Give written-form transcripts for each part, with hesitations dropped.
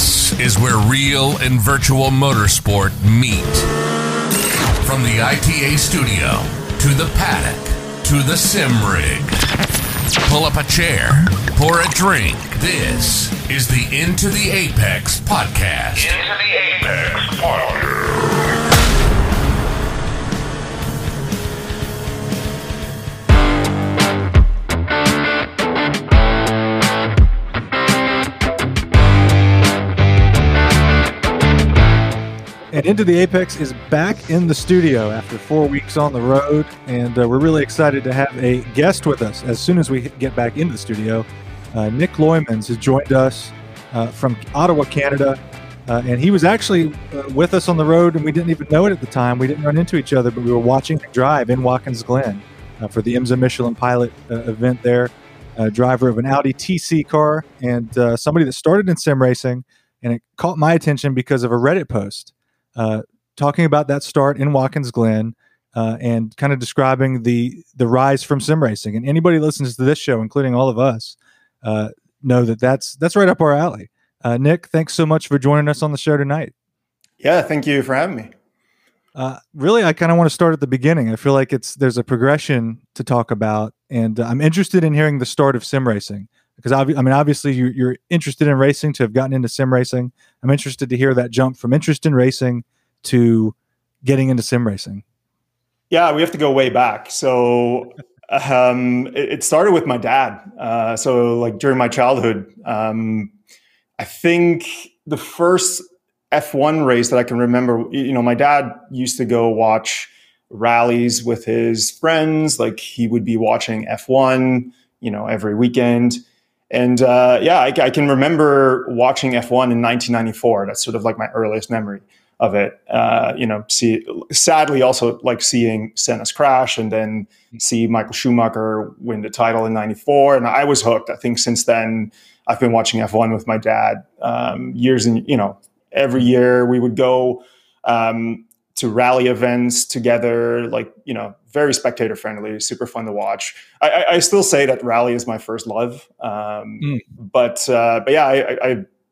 This is where real and virtual motorsport meet. From the ITA studio, to the paddock, to the sim rig. Pull up a chair, pour a drink. This is the Into the Apex podcast. Into the Apex podcast. And Into the Apex is back in the studio after 4 weeks on the road, and we're really excited to have a guest with us as soon as we get back into the studio. Nick Looijmans has joined us from Ottawa, Canada, and he was actually with us on the road, and we didn't even know it at the time. We didn't run into each other, but we were watching him drive in Watkins Glen for the IMSA Michelin Pilot event there. Driver of an Audi TCR car, and somebody that started in sim racing, and it caught my attention because of a Reddit post. Talking about that start in Watkins Glen and kind of describing the rise from sim racing. And anybody listens to this show, including all of us, know that that's right up our alley. Nick, thanks so much for joining us on the show tonight. Yeah, thank you for having me. Really, I kind of want to start at the beginning. I feel like there's a progression to talk about, and I'm interested in hearing the start of sim racing. Because obviously you're interested in racing to have gotten into sim racing. I'm interested to hear that jump from interest in racing to getting into sim racing. Yeah, we have to go way back. So it started with my dad. So like during my childhood, I think the first F1 race that I can remember, you know, my dad used to go watch rallies with his friends. Like he would be watching F1, you know, every weekend. And I can remember watching F1 in 1994. That's sort of like my earliest memory of it. Sadly, also like seeing Senna's crash and then see Michael Schumacher win the title in 94. And I was hooked. I think since then I've been watching F1 with my dad years, and you know, every year we would go to rally events together, like, you know, very spectator friendly, super fun to watch. I still say that rally is my first love. I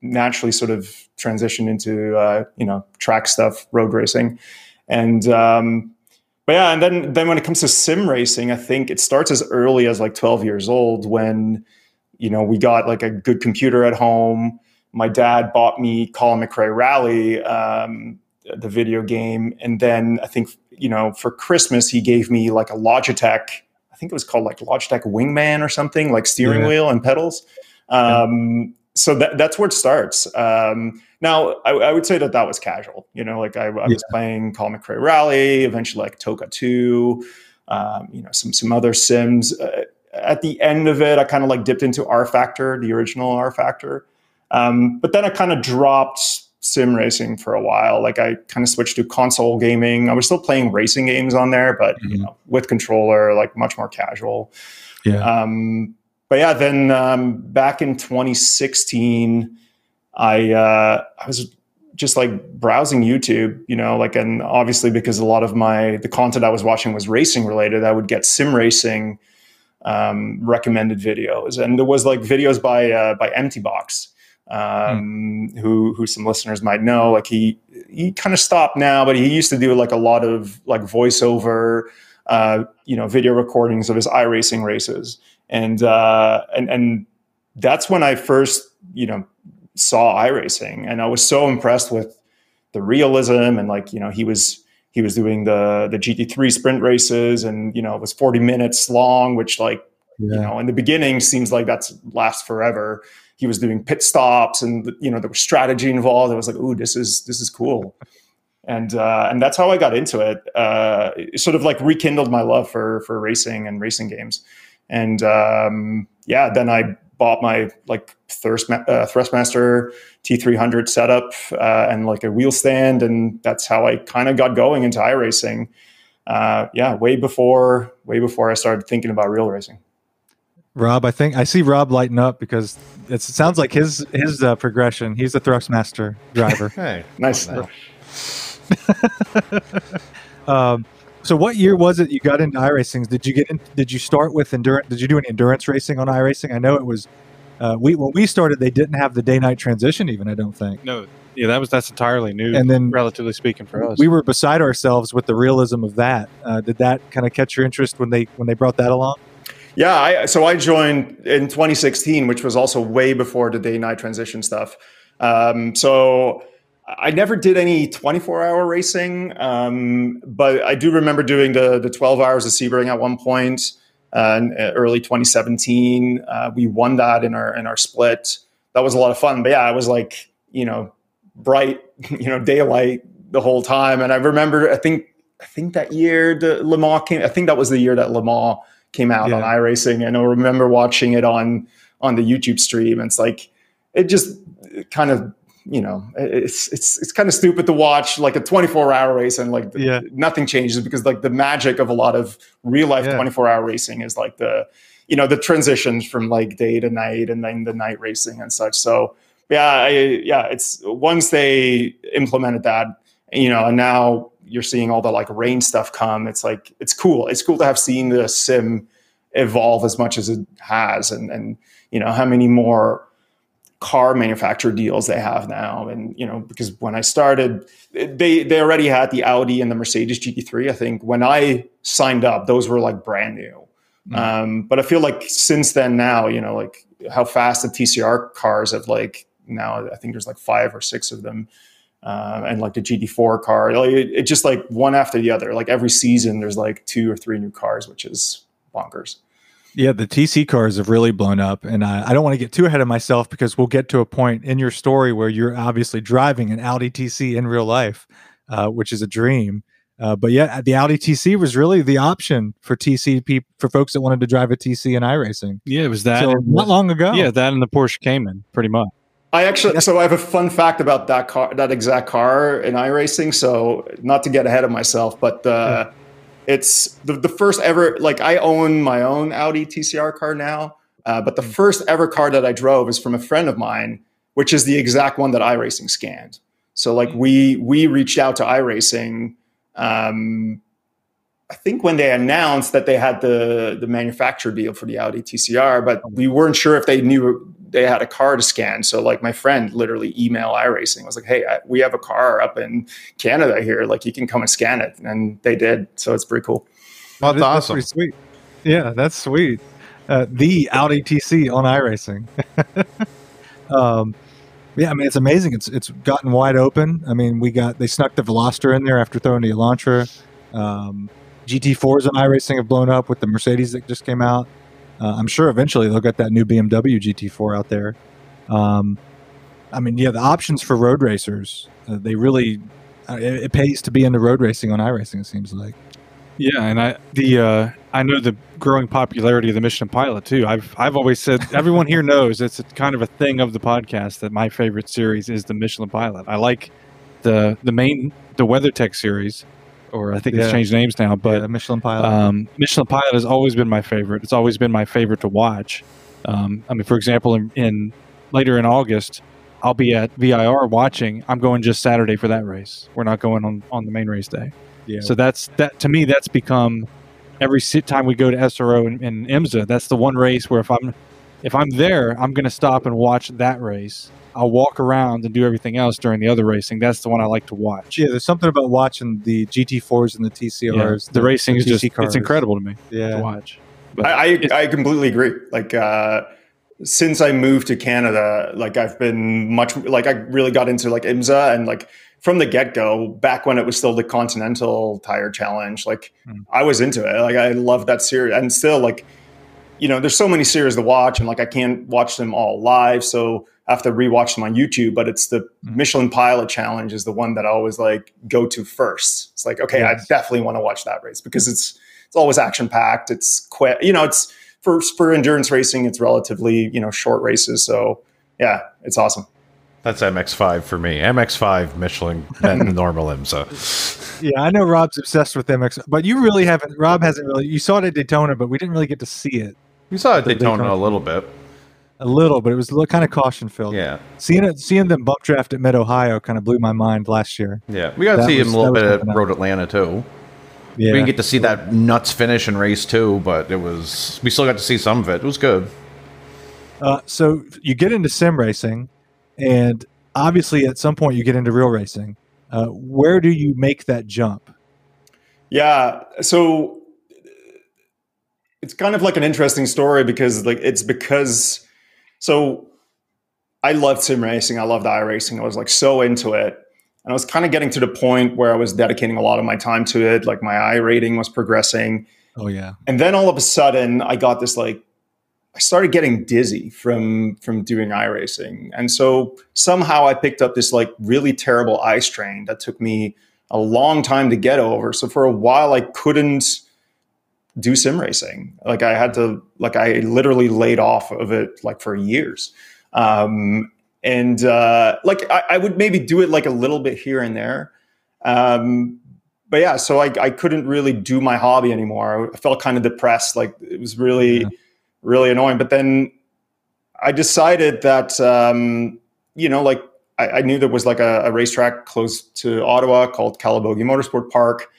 naturally sort of transitioned into, track stuff, road racing. And, and then when it comes to sim racing, I think it starts as early as like 12 years old when, you know, we got like a good computer at home. My dad bought me Colin McRae Rally, the video game. And then I think, you know, for Christmas, he gave me like a Logitech, I think it was called like Logitech Wingman or something, like steering wheel and pedals. So that's where it starts. Now I would say that was casual, you know, like I was playing Colin McRae Rally, eventually like Toca 2, some other sims. At the end of it, I kind of like dipped into R Factor, the original R Factor. But then I kind of dropped sim racing for a while. Like I kind of switched to console gaming. I was still playing racing games on there, but you know, with controller, like much more casual. Then back in 2016, I was just like browsing YouTube, you know, like, and obviously because a lot of the content I was watching was racing related, I would get sim racing recommended videos, and there was like videos by Empty Box. Who some listeners might know, like he kind of stopped now, but he used to do like a lot of like voiceover, video recordings of his iRacing races. And that's when I first, you know, saw iRacing, and I was so impressed with the realism, and like, you know, he was doing the GT3 sprint races, and, you know, it was 40 minutes long, which like, you know, in the beginning seems like that's lasts forever. He was doing pit stops, and you know, there was strategy involved. I was like, "Ooh, this is cool," and that's how I got into it. It sort of like rekindled my love for racing and racing games, and then I bought my like Thrustmaster T300 setup and like a wheel stand, and that's how I kind of got going into iRacing. Way before I started thinking about real racing. Rob, I think I see Rob lighten up because it sounds like his progression. He's a Thrustmaster driver. Hey, nice. So what year was it you got into iRacing? Did you start with endurance? Did you do any endurance racing on iRacing? I know it was When we started, they didn't have the day-night transition even, I don't think. No, yeah, that's entirely new, and then, relatively speaking, for us. We were beside ourselves with the realism of that. Did that kind of catch your interest when they brought that along? Yeah, so I joined in 2016, which was also way before the day-night transition stuff. So I never did any 24-hour racing, but I do remember doing the 12 hours of Sebring at one point. In early 2017, we won that in our split. That was a lot of fun. But yeah, it was like, bright, daylight the whole time. And I remember, I think that year Le Mans came. I think that was the year that Le Mans came out on iRacing. And I remember watching it on the YouTube stream. And it's like, it just kind of, it's kind of stupid to watch like a 24-hour race and like nothing changes, because like the magic of a lot of real life 24-hour racing is like the transitions from like day to night and then the night racing and such. So it's once they implemented that, and now you're seeing all the like rain stuff come. It's like, it's cool to have seen the sim evolve as much as it has, and how many more car manufacturer deals they have now. And because when I started, they already had the Audi and the Mercedes GT3. I think when I signed up, those were like brand new. But I feel like since then, now like how fast the TCR cars have, like now I think there's like 5 or 6 of them, and like the GT4 car, like it just like one after the other. Like every season, there's like 2 or 3 new cars, which is bonkers. Yeah, the TC cars have really blown up, and I don't want to get too ahead of myself, because we'll get to a point in your story where you're obviously driving an Audi TC in real life, which is a dream. But yeah, the Audi TC was really the option for TC for folks that wanted to drive a TC in iRacing. Yeah, it was that. So not long ago. Yeah, that and the Porsche Cayman, pretty much. So I have a fun fact about that car, that exact car in iRacing. So not to get ahead of myself, but it's the first ever, like I own my own Audi TCR car now, but the first ever car that I drove is from a friend of mine, which is the exact one that iRacing scanned. So like we reached out to iRacing, I think when they announced that they had the manufacturer deal for the Audi TCR, but we weren't sure if they knew they had a car to scan. So like my friend literally emailed iRacing, was like, hey, we have a car up in Canada here. Like you can come and scan it. And they did. So it's pretty cool. Well, that's awesome. Pretty sweet. Yeah, that's sweet. The Audi TC on iRacing. Yeah, I mean, it's amazing. It's gotten wide open. I mean, they snuck the Veloster in there after throwing the Elantra. GT4s on iRacing have blown up with the Mercedes that just came out. I'm sure eventually they'll get that new BMW GT4 out there. I mean, yeah, the options for road racers, they really, it pays to be into road racing on iRacing, it seems like. Yeah, and I know the growing popularity of the Michelin Pilot too. I've always said, everyone here knows, it's kind of a thing of the podcast that my favorite series is the Michelin Pilot. I like the WeatherTech series, or I think it's changed names now, but Michelin Pilot. Michelin Pilot has always been my favorite. It's always been my favorite to watch. I mean, for example, in later in August, I'll be at VIR watching. I'm going just Saturday for that race. We're not going on the main race day. Yeah. So that's to me, that's become every time we go to SRO and IMSA, that's the one race where if I'm there, I'm going to stop and watch that race. I'll walk around and do everything else during the other racing. That's the one I like to watch. Yeah, there's something about watching the GT4s and the TCRs. Yeah, the racing is just—it's incredible to me to watch. But I completely agree. Like since I moved to Canada, like I've been I really got into like IMSA, and like from the get-go, back when it was still the Continental Tire Challenge, like I was into it. Like I loved that series, and still like there's so many series to watch, and like I can't watch them all live, so I have to rewatch them on YouTube, but it's the Michelin Pilot Challenge is the one that I always like go to first. It's like, okay, I definitely want to watch that race because it's always action packed. It's quick, it's for endurance racing. It's relatively, short races. So yeah, it's awesome. That's MX5 for me. MX5, Michelin, then normal IMSA. Yeah, I know Rob's obsessed with MX, but you really haven't. Rob hasn't really. You saw it at Daytona, but we didn't really get to see it. You saw it at Daytona a little bit. A little, but it was kind of caution-filled. Yeah. Seeing them bump draft at Mid-Ohio kind of blew my mind last year. Yeah. We got to see him a little bit at Road Atlanta, too. Yeah. We didn't get to see that nuts finish in race 2, but we still got to see some of it. It was good. So you get into sim racing, and obviously at some point you get into real racing. Where do you make that jump? Yeah, so it's kind of like an interesting story because so I loved sim racing. I loved iRacing. I was like so into it. And I was kind of getting to the point where I was dedicating a lot of my time to it. Like my I rating was progressing. Oh yeah. And then all of a sudden I got this, like, I started getting dizzy from doing iRacing. And so somehow I picked up this like really terrible eye strain that took me a long time to get over. So for a while I couldn't do sim racing. Like I had to, like I literally laid off of it like for years. I would maybe do it like a little bit here and there. But yeah, so I couldn't really do my hobby anymore. I felt kind of depressed. Like it was really, really annoying. But then I decided that, I knew there was like a racetrack close to Ottawa called Calabogie Motorsport Park.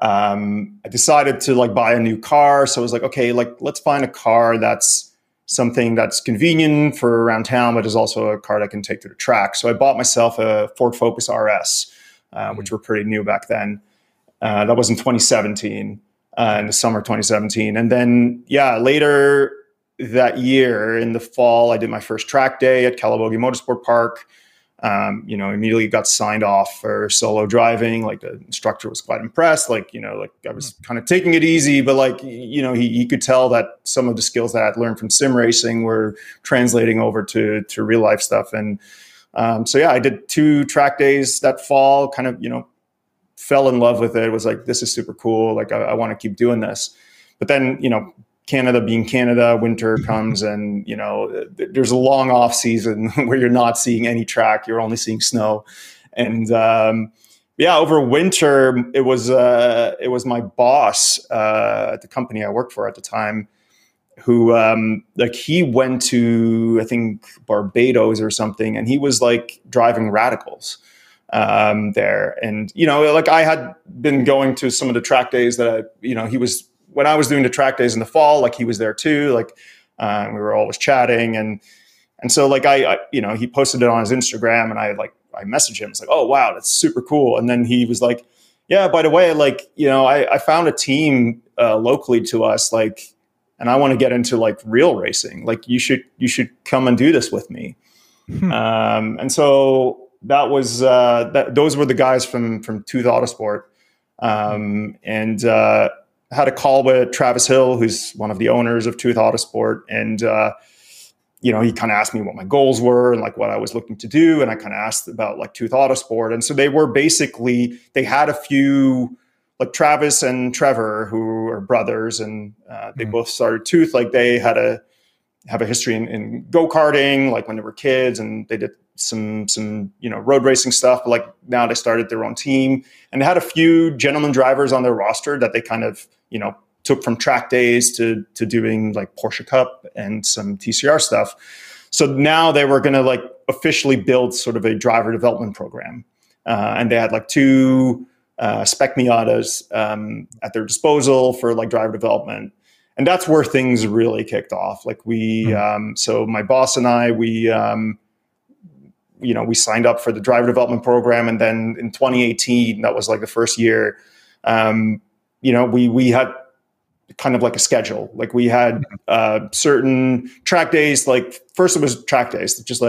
I decided to like buy a new car. So I was like, okay, like let's find a car that's something that's convenient for around town, but is also a car that I can take to the track. So I bought myself a Ford Focus RS, which were pretty new back then. That was in 2017, in the summer 2017. And then, later that year in the fall, I did my first track day at Calabogie Motorsport Park. Immediately got signed off for solo driving. Like the instructor was quite impressed. I was kind of taking it easy, but he could tell that some of the skills that I'd learned from sim racing were translating over to real life stuff. And, I did 2 track days that fall, kind of, fell in love with it. It was like, this is super cool. Like I want to keep doing this, but then, Canada being Canada, winter comes and, there's a long off season where you're not seeing any track, you're only seeing snow. And, over winter, it was my boss, at the company I worked for at the time, who, he went to, I think, Barbados or something, and he was like driving radicals, there. And, I had been going to some of the track days that when I was doing the track days in the fall, like he was there too, we were always chatting. And so he posted it on his Instagram and I messaged him. It's like, oh, wow, that's super cool. And then he was like, yeah, by the way, I found a team locally to us, and I want to get into real racing. You should come and do this with me. And so that was, those were the guys from Tooth Autosport. I had a call with Travis Hill, who's one of the owners of Tooth Autosport. And, he kind of asked me what my goals were and what I was looking to do. And I kind of asked about Tooth Autosport. And so they were basically, they had a few, Travis and Trevor, who are brothers, and they both started Tooth. They had have a history in go-karting, when they were kids, and they did some road racing stuff, but now they started their own team, and they had a few gentleman drivers on their roster that they kind of took from track days to doing Porsche Cup and some TCR stuff. So now they were going to officially build sort of a driver development program, and they had 2 Spec Miatas at their disposal for driver development. And that's where things really kicked off. So my boss and I, we signed up for the driver development program. And then in 2018, that was the first year, we had kind of a schedule. We had certain track days, first it was track days, just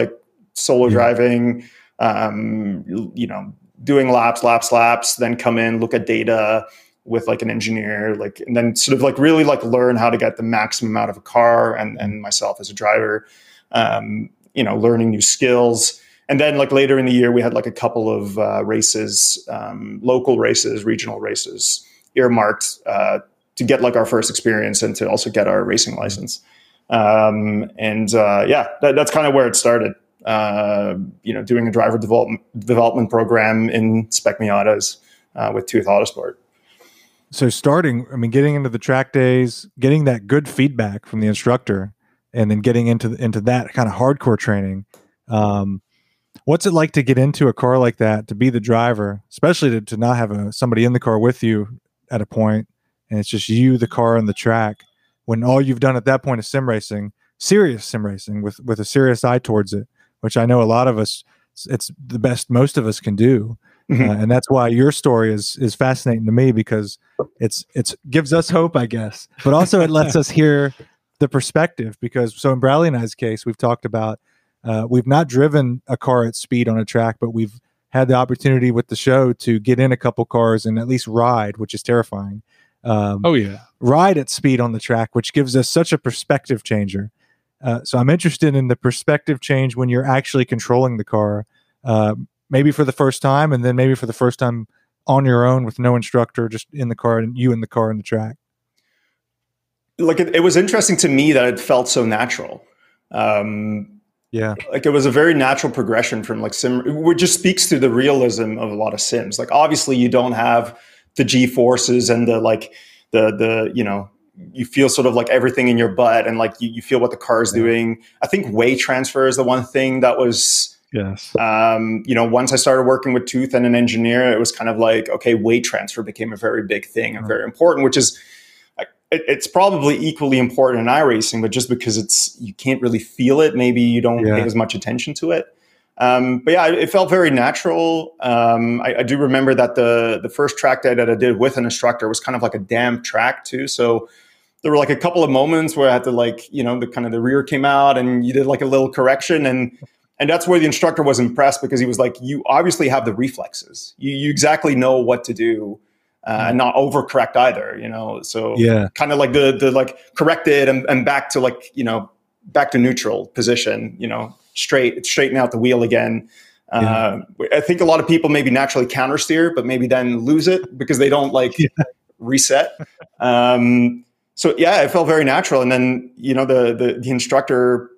solo driving, doing laps, then come in, look at data with an engineer, and then sort of really learn how to get the maximum out of a car and myself as a driver, learning new skills. And then later in the year, we had a couple of races, local races, regional races, earmarked to get our first experience and to also get our racing license. That's kind of where it started, doing a driver development program in Spec Miatas with Tooth Autosport. So getting into the track days, getting that good feedback from the instructor, and then getting into that kind of hardcore training. What's it like to get into a car like that, to be the driver, especially to not have somebody in the car with you at a point, and it's just you, the car, and the track, when all you've done at that point is sim racing, serious sim racing with a serious eye towards it, which I know a lot of us, it's the best most of us can do. Mm-hmm. And that's why your story is fascinating to me, because it's gives us hope, I guess, but also it lets us hear the perspective. Because so in Bradley and I's case, we've talked about, we've not driven a car at speed on a track, but we've had the opportunity with the show to get in a couple cars and at least ride, which is terrifying. Ride at speed on the track, which gives us such a perspective changer. So I'm interested in the perspective change when you're actually controlling the car, maybe for the first time, and then maybe for the first time on your own with no instructor, just in the car and you in the car and the track. Like it was interesting to me that it felt so natural. Yeah. Like it was a very natural progression from like sim, which just speaks to the realism of a lot of sims. Like obviously you don't have the G forces and the, like the, you know, you feel sort of like everything in your butt and like you feel what the car is doing. I think weight transfer is the one thing that was, yes. You know, once I started working with Tooth and an engineer, it was kind of like, okay, weight transfer became a very big thing and very important, which is, it's probably equally important in iRacing, but just because you can't really feel it, maybe you don't pay as much attention to it. But yeah, it felt very natural. I do remember that the first track day that I did with an instructor was kind of like a damp track too. So there were like a couple of moments where I had to like, you know, the kind of the rear came out and you did like a little correction. And that's where the instructor was impressed, because he was like, you obviously have the reflexes. You exactly know what to do. And not overcorrect either, you know, so kind of like the like corrected and back to like, you know, back to neutral position, you know, straighten out the wheel again. I think a lot of people maybe naturally countersteer, but maybe then lose it because they don't like reset. So yeah, it felt very natural. And then, you know, the instructor,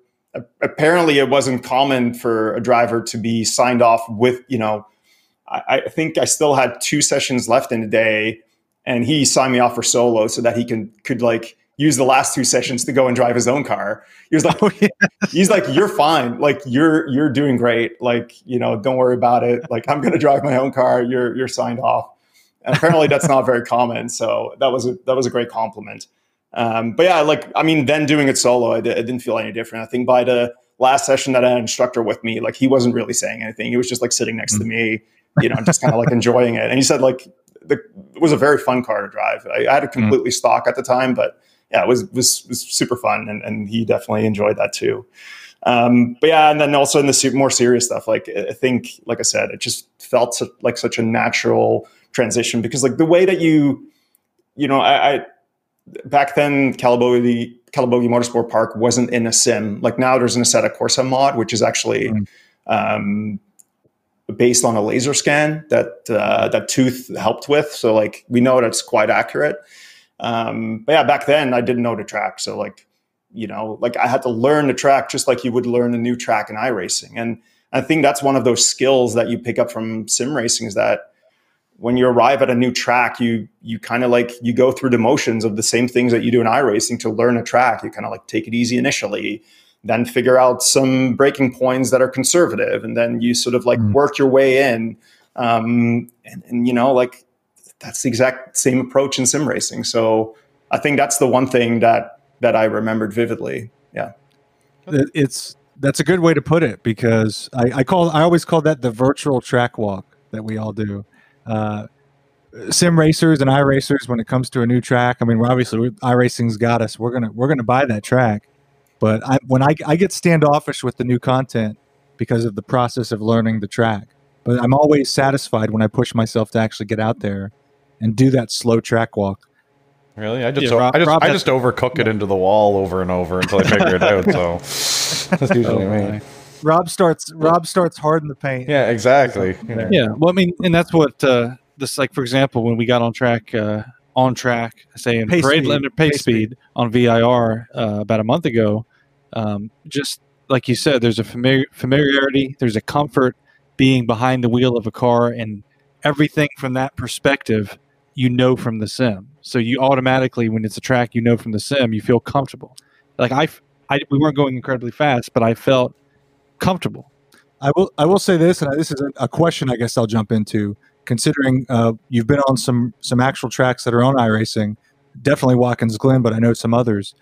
apparently it wasn't common for a driver to be signed off with, you know, I think I still had 2 sessions left in the day, and he signed me off for solo so that he could like use the last 2 sessions to go and drive his own car. He was like, he's like, you're fine. Like you're doing great. Like, you know, don't worry about it. Like I'm going to drive my own car. You're signed off. And apparently that's not very common. So that was a great compliment. But yeah, like, I mean, then doing it solo, I didn't feel any different. I think by the last session that I had an instructor with me, like he wasn't really saying anything. He was just like sitting next to me. You know, just kind of like enjoying it. And he said, like, it was a very fun car to drive. I had it completely stock at the time, but yeah, it was super fun. And he definitely enjoyed that too. But yeah, and then also in the more serious stuff, like I think, like I said, it just felt like such a natural transition, because like the way that you know, I back then Calabogie Motorsport Park wasn't in a sim. Like now there's an Assetto Corsa mod, which is actually, based on a laser scan that Tooth helped with. So like, we know that's quite accurate. But yeah, back then I didn't know the track. So like, you know, like I had to learn the track just like you would learn a new track in iRacing. And I think that's one of those skills that you pick up from sim racing, is that when you arrive at a new track, you kind of like, you go through the motions of the same things that you do in iRacing to learn a track. You kind of like take it easy initially, then figure out some breaking points that are conservative. And then you sort of like work your way in. And, you know, like that's the exact same approach in sim racing. So I think that's the one thing that I remembered vividly. Yeah. That's a good way to put it, because I always call that the virtual track walk that we all do. Sim racers and iRacers, when it comes to a new track, I mean, we're obviously iRacing's got us. We're going to buy that track. But when I get standoffish with the new content because of the process of learning the track. But I'm always satisfied when I push myself to actually get out there and do that slow track walk. Really? I just overcook it into the wall over and over until I figure it out. So that's usually me. Rob starts hard in the paint. Yeah, exactly. Yeah. Well, I mean, and that's what this, like, for example, when we got on track, say in parade limit pace speed on VIR about a month ago. Just like you said, there's a familiarity, there's a comfort being behind the wheel of a car, and everything from that perspective, you know, from the sim. So you automatically, when it's a track, you know, from the sim, you feel comfortable. Like we weren't going incredibly fast, but I felt comfortable. I will say this, and this is a question I guess I'll jump into, considering you've been on some actual tracks that are on iRacing, definitely Watkins Glen, but I know some others.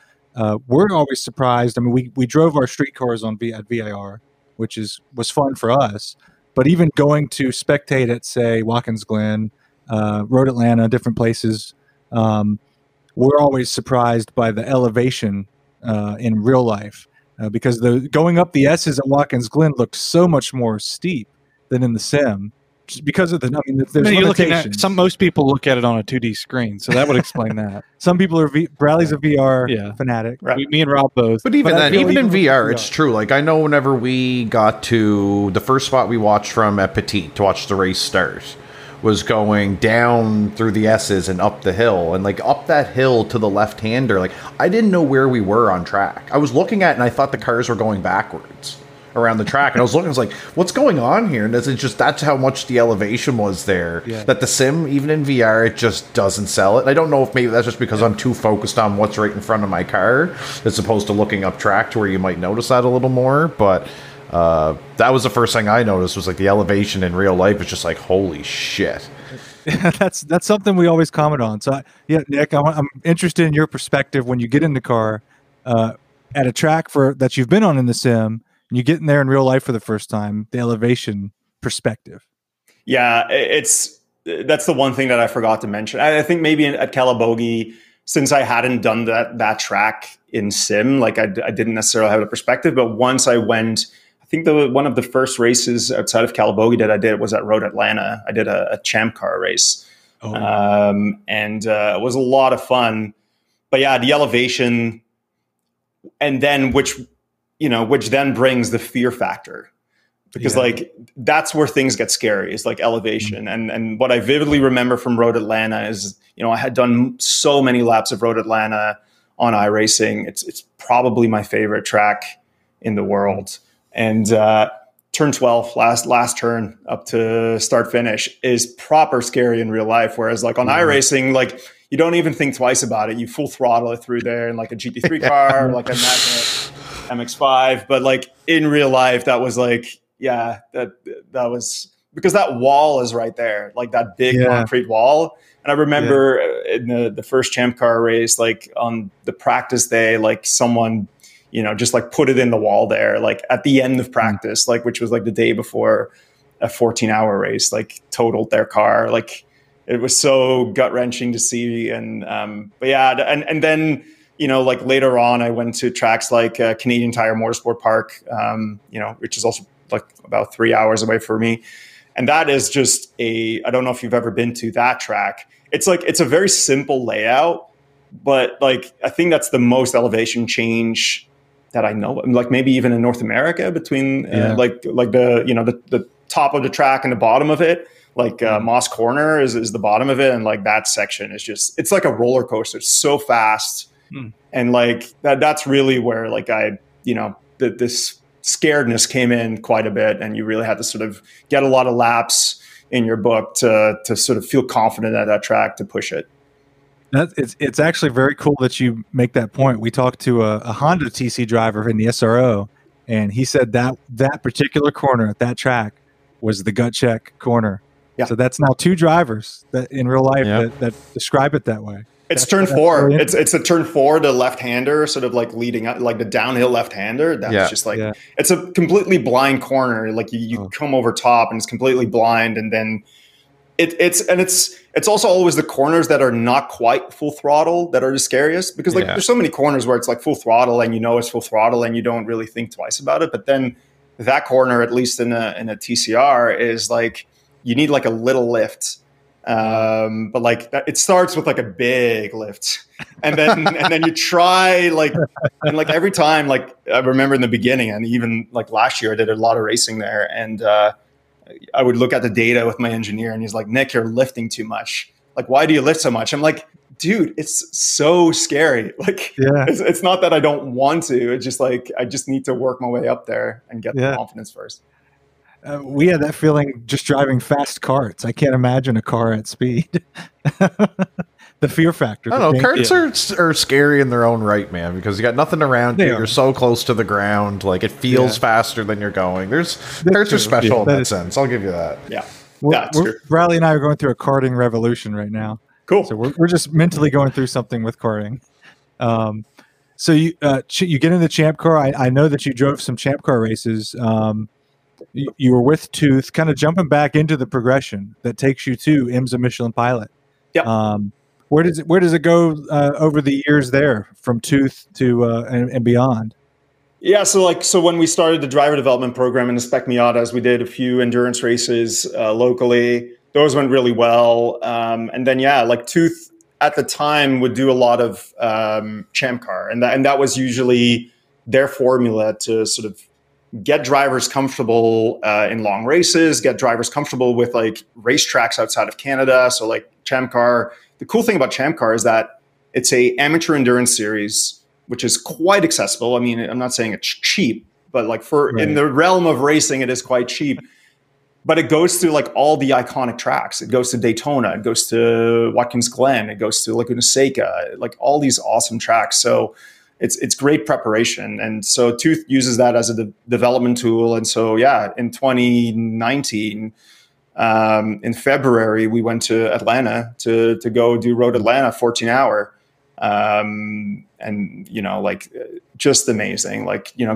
We're always surprised. I mean, we drove our street cars at VIR, which was fun for us. But even going to spectate at, say, Watkins Glen, Road Atlanta, different places, we're always surprised by the elevation in real life because going up the S's at Watkins Glen looked so much more steep than in the sim. Because of there's limitations. Most people look at it on a 2D screen, so that would explain that. Some people are Bradley's a VR fanatic. Right. Me and Rob both. But even in VR, it's true. Like, I know whenever we got to the first spot we watched from at Petit to watch the race start was going down through the S's and up the hill, and like up that hill to the left-hander. Like, I didn't know where we were on track. I was looking at it and I thought the cars were going backwards around the track, and I was looking, I was like, what's going on here? And that's how much the elevation was there, that the sim, even in VR, it just doesn't sell it. I don't know if maybe that's just because I'm too focused on what's right in front of my car as opposed to looking up track to where you might notice that a little more. But that was the first thing I noticed, was like the elevation in real life is just like, holy shit. That's something we always comment on. So Nick, I'm interested in your perspective when you get in the car at a track that you've been on in the sim. You get in there in real life for the first time, the elevation perspective. Yeah, that's the one thing that I forgot to mention. I think maybe at Calabogie, since I hadn't done that track in sim, like I didn't necessarily have a perspective. But once I went, I think one of the first races outside of Calabogie that I did was at Road Atlanta. I did a Champ Car race, and it was a lot of fun. But yeah, the elevation, and then which then brings the fear factor, because like that's where things get scary, is like elevation. And what I vividly remember from Road Atlanta is, I had done so many laps of Road Atlanta on iRacing. It's probably my favorite track in the world. And turn 12, last turn up to start finish, is proper scary in real life. Whereas like on iRacing, like you don't even think twice about it. You full throttle it through there in like a GT3 car, or like a magnet. MX5, but like in real life, that was like, that was because that wall is right there, like that big concrete wall. And I remember in the first Champ Car race, like on the practice day, like someone, just like put it in the wall there, like at the end of practice, like, which was like the day before a 14-hour race, like totaled their car. Like it was so gut wrenching to see. And, but yeah. And then, like later on, I went to tracks like Canadian Tire Motorsport Park, which is also like about 3 hours away from me. And that is just I don't know if you've ever been to that track. It's like, it's a very simple layout, but like, I think that's the most elevation change that I know. Like maybe even in North America between like the, the top of the track and the bottom of it. Like Moss Corner is the bottom of it. And like that section is just, it's like a roller coaster, so fast. And like that's really where like I, this scaredness came in quite a bit, and you really had to sort of get a lot of laps in your book to sort of feel confident at that track to push it. It's actually very cool that you make that point. We talked to a Honda TC driver in the SRO, and he said that particular corner at that track was the gut check corner. Yeah. So that's now two drivers that in real life that describe it that way. It's turn four. It's a turn four, the left-hander, sort of like leading up, like the downhill left-hander. That's just like, it's a completely blind corner. Like you come over top and it's completely blind. And then it's also always the corners that are not quite full throttle that are the scariest, because like there's so many corners where it's like full throttle and it's full throttle and you don't really think twice about it. But then that corner, at least in a TCR, is like, you need like a little lift. But like it starts with like a big lift, and then you try like every time, like I remember in the beginning, and even like last year I did a lot of racing there, and I would look at the data with my engineer, and he's like, Nick, you're lifting too much. Like, why do you lift so much? I'm like, dude, it's so scary. Like it's not that I don't want to, it's just like I just need to work my way up there and get the confidence first. We had that feeling just driving fast carts. I can't imagine a car at speed. The fear factor. I don't know. Carts are scary in their own right, man, because you got nothing around you. You're so close to the ground. Like it feels faster than you're going. Carts are special in that sense. I'll give you that. Yeah. Riley and I are going through a karting revolution right now. Cool. So we're just mentally going through something with karting. So you you get in the Champ Car. I know that you drove some Champ Car races. You were with Tooth, kind of jumping back into the progression that takes you to IMSA Michelin Pilot. Yeah. Where does it go over the years there from Tooth to and beyond? Yeah, so when we started the driver development program in the Spec Miatas, we did a few endurance races locally. Those went really well, and then Tooth at the time would do a lot of Champ Car, and that was usually their formula to sort of get drivers comfortable in long races, get drivers comfortable with like racetracks outside of Canada. So like Champ Car, the cool thing about Champ Car is that it's an amateur endurance series, which is quite accessible. I mean, I'm not saying it's cheap, but like in the realm of racing, it is quite cheap. But it goes to like all the iconic tracks. It goes to Daytona. It goes to Watkins Glen. It goes to Laguna Seca. Like all these awesome tracks. So it's great preparation. And so Tooth uses that as a development tool. And so in 2019, in February, we went to Atlanta to go do Road Atlanta 14-hour. And just amazing,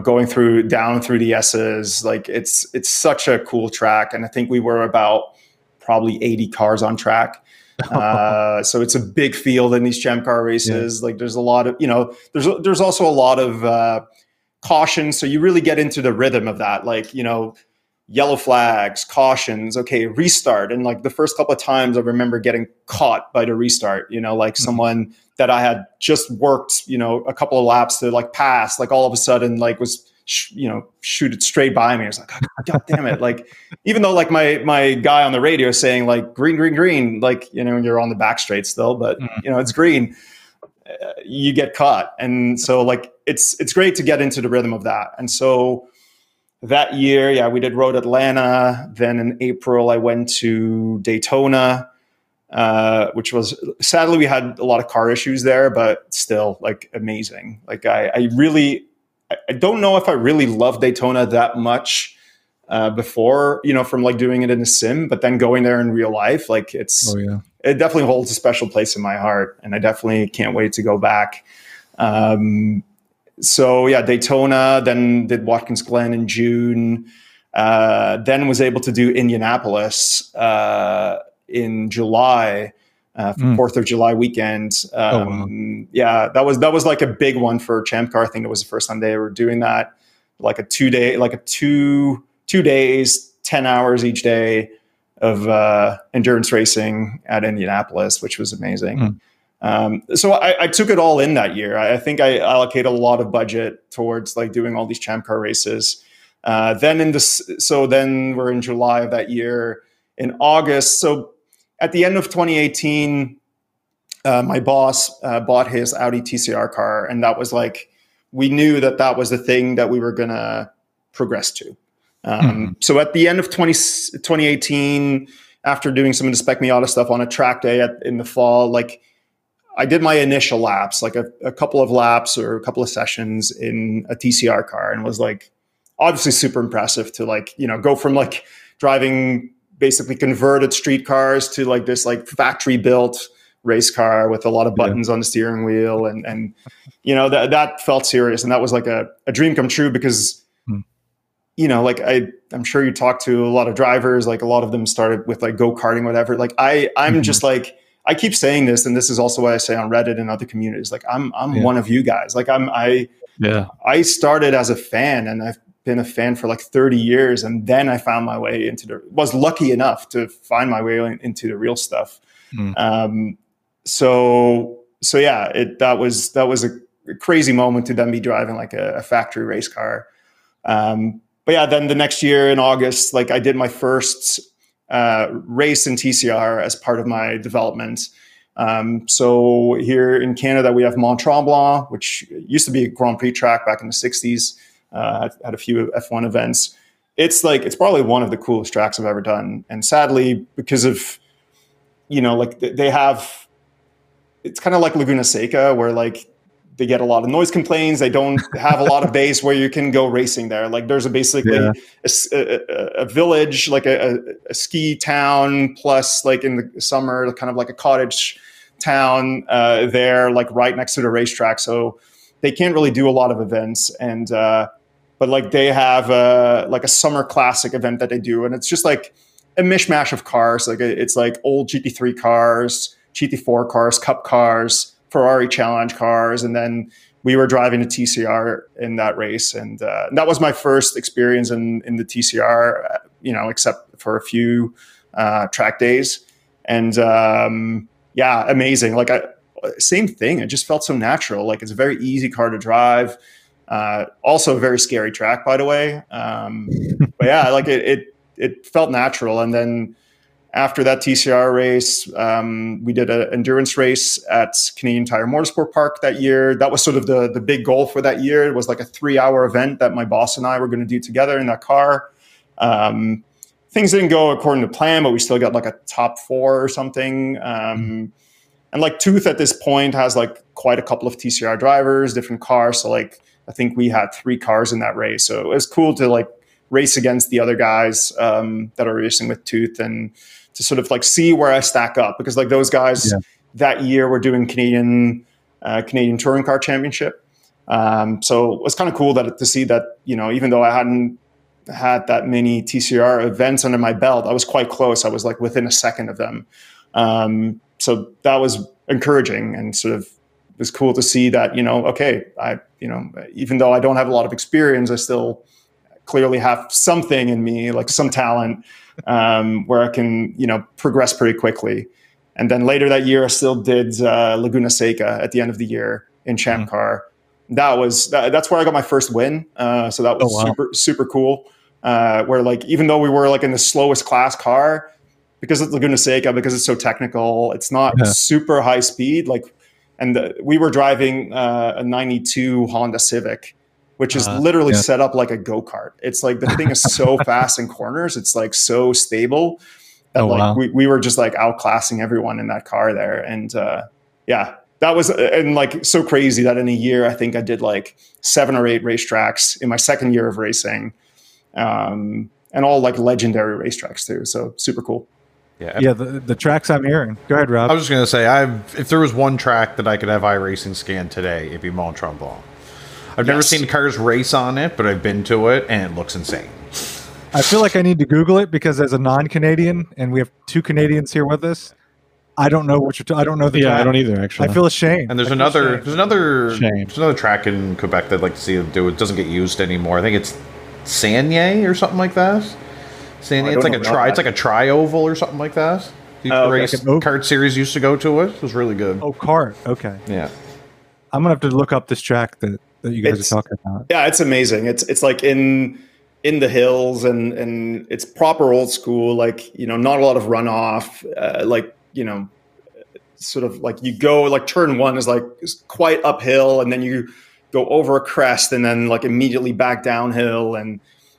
going down through the S's, it's such a cool track. And I think we were about probably 80 cars on track. So it's a big field in these Champ Car races. Yeah. Like there's a lot of, there's also a lot of, caution. So you really get into the rhythm of that, yellow flags, cautions, okay, restart. And the first couple of times I remember getting caught by the restart, someone that I had just worked, a couple of laps to pass, all of a sudden, was, shooted straight by me. I was like, oh, God damn it. Even though my guy on the radio is saying green, green, green, you're on the back straight still, but it's green, you get caught. And so it's great to get into the rhythm of that. And so that year, we did Road Atlanta. Then in April, I went to Daytona, which was, sadly, we had a lot of car issues there, but still amazing. I don't know if I really loved Daytona that much before, from doing it in a sim, but then going there in real life, it definitely holds a special place in my heart. And I definitely can't wait to go back. Daytona, then did Watkins Glen in June, then was able to do Indianapolis in July, for 4th of July weekend. That was a big one for Champ Car. I think it was the first time they were doing that, two days, 10 hours each day of endurance racing at Indianapolis, which was amazing. So I took it all in that year. I think I allocated a lot of budget towards doing all these Champ Car races. Then we're in July of that year. In August, so at the end of 2018, my boss bought his Audi TCR car, and that was we knew that was the thing that we were gonna progress to. So at the end of 2018, after doing some of the Spec Miata stuff on a track day in the fall, I did my initial laps, a couple of laps or a couple of sessions in a TCR car, and was obviously super impressive to go from driving basically converted street cars to this factory built race car with a lot of buttons on the steering wheel. And that felt serious. And that was a dream come true because, I'm sure you talk to a lot of drivers, a lot of them started with go-karting, whatever. I'm just I keep saying this, and this is also what I say on Reddit and other communities. I'm one of you guys. I started as a fan, and I've been a fan for 30 years. And then I found my way was lucky enough to find my way into the real stuff. That was a crazy moment to then be driving a factory race car. Then the next year in August, I did my first race in TCR as part of my development. So here in Canada, we have Mont-Tremblant, which used to be a Grand Prix track back in the 60s. Had a few F1 events. It's probably one of the coolest tracks I've ever done. And sadly, because of, they have, it's kind of like Laguna Seca where they get a lot of noise complaints. They don't have a lot of days where you can go racing there. There's a village, a ski town, plus in the summer, kind of a cottage town there, right next to the racetrack. So they can't really do a lot of events, and but like they have like a summer classic event that they do, and it's just like a mishmash of cars. Like it's like old GT3 cars, GT4 cars, Cup cars, Ferrari Challenge cars, and then we were driving a TCR in that race, and that was my first experience in the TCR, you know, except for a few track days. And yeah, amazing. Like same thing. It just felt so natural. Like it's a very easy car to drive. Also a very scary track, by the way. But yeah, like it felt natural. And then after that TCR race, we did an endurance race at Canadian Tire Motorsport Park that year. That was sort of the big goal for that year. It was like a 3-hour event that my boss and I were going to do together in that car. Things didn't go according to plan, but we still got like a top 4 or something. And like Tooth at this point has like quite a couple of TCR drivers, different cars. So like I think we had 3 cars in that race. So it was cool to like race against the other guys that are racing with Tooth, and to sort of like see where I stack up, because like those guys that year were doing Canadian Touring Car Championship. So it was kind of cool to see that, you know, even though I hadn't had that many TCR events under my belt, I was quite close. I was like within a second of them. So that was encouraging, and sort of was cool to see that, you know, okay, even though I don't have a lot of experience, I still clearly have something in me, like some talent, where I can, you know, progress pretty quickly. And then later that year, I still did Laguna Seca at the end of the year in Champ Car. That's where I got my first win. So that was super cool. Where like, even though we were like in the slowest class car, because it's Laguna Seca, because it's so technical, it's not super high speed. Like, and we were driving a 92 Honda Civic, which is literally set up like a go-kart. It's like the thing is so fast in corners. It's like so stable that we were just like outclassing everyone in that car there. And that was like so crazy that in a year, I think I did like 7 or 8 racetracks in my second year of racing, and all like legendary racetracks too. So super cool. Yeah, the tracks I'm hearing. Go ahead, Rob. I was just going to say, if there was one track that I could have iRacing scan today, it'd be Mont-Tremblant. I've never seen cars race on it, but I've been to it, and it looks insane. I feel like I need to Google it, because as a non-Canadian, and we have 2 Canadians here with us, I don't know what I don't know the track. I don't either, actually. I feel ashamed. And there's another track in Quebec that I'd like to see them do. It doesn't get used anymore. I think it's Sanier or something like that. It's like a tri-oval or something like that. Kart series used to go to it. It was really good. Oh, kart. Okay. Yeah. I'm going to have to look up this track that you guys are talking about. Yeah, it's amazing. It's like in the hills, and it's proper old school, like, you know, not a lot of runoff, like, you know, sort of like you go like turn 1 is like quite uphill, and then you go over a crest, and then like immediately back downhill, and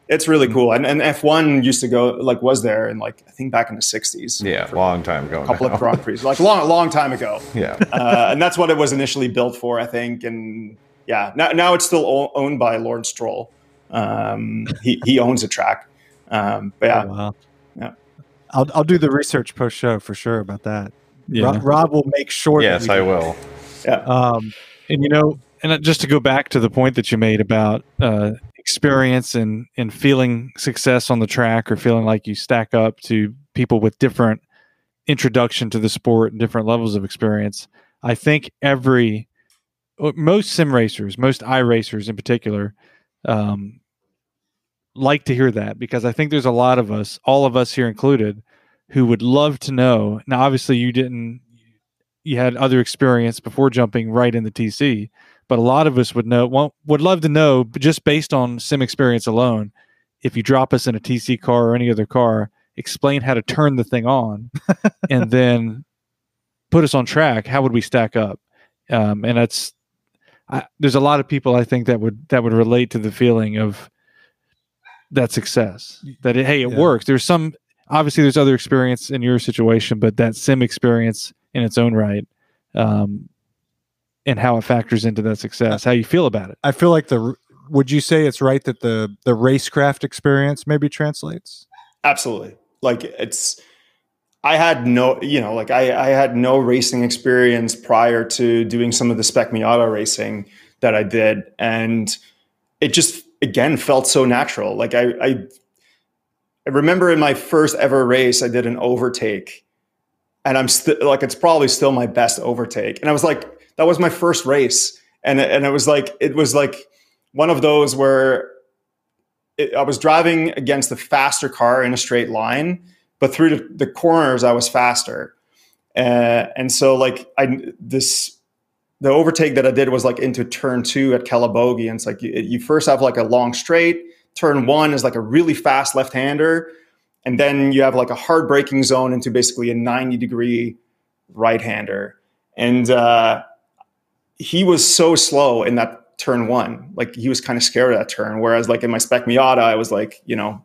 it's really cool. And F1 used to go, like, was there, and like I think back in the 60s. Yeah, long time ago. A couple of Grand Prix, like long time ago. Yeah, and that's what it was initially built for, I think. And yeah, now it's still owned by Lawrence Stroll. He owns a track. But yeah, I'll do the research post show for sure about that. Yeah. Rob will make sure. Yes, I will. Yeah. And you know, and just to go back to the point that you made about experience and feeling success on the track, or feeling like you stack up to people with different introduction to the sport and different levels of experience. I think most sim racers, most iRacers in particular, like to hear that, because I think there's a lot of us, all of us here included, who would love to know. Now, obviously you had other experience before jumping right in the TC, but a lot of us would love to know, just based on sim experience alone, if you drop us in a TC car or any other car, explain how to turn the thing on and then put us on track. How would we stack up? And there's a lot of people I think that would relate to the feeling of that success, that it works. There's obviously there's other experience in your situation, but that sim experience in its own right, and how it factors into that success, how you feel about it. I feel like would you say it's right that the racecraft experience maybe translates? Absolutely. Like I had no racing experience prior to doing some of the Spec Miata racing that I did. And it just, again, felt so natural. Like I remember in my first ever race, I did an overtake, and I'm still like, it's probably still my best overtake. And I was like, that was my first race. And it was like one of those where I was driving against the faster car in a straight line, but through the corners, I was faster. And so like the overtake that I did was like into turn two at Calabogie. And it's like, you first have like a long straight, turn one is like a really fast left-hander. And then you have like a hard braking zone into basically a 90-degree right-hander. And he was so slow in that turn one. Like he was kind of scared of that turn. Whereas like in my Spec Miata, I was like, you know,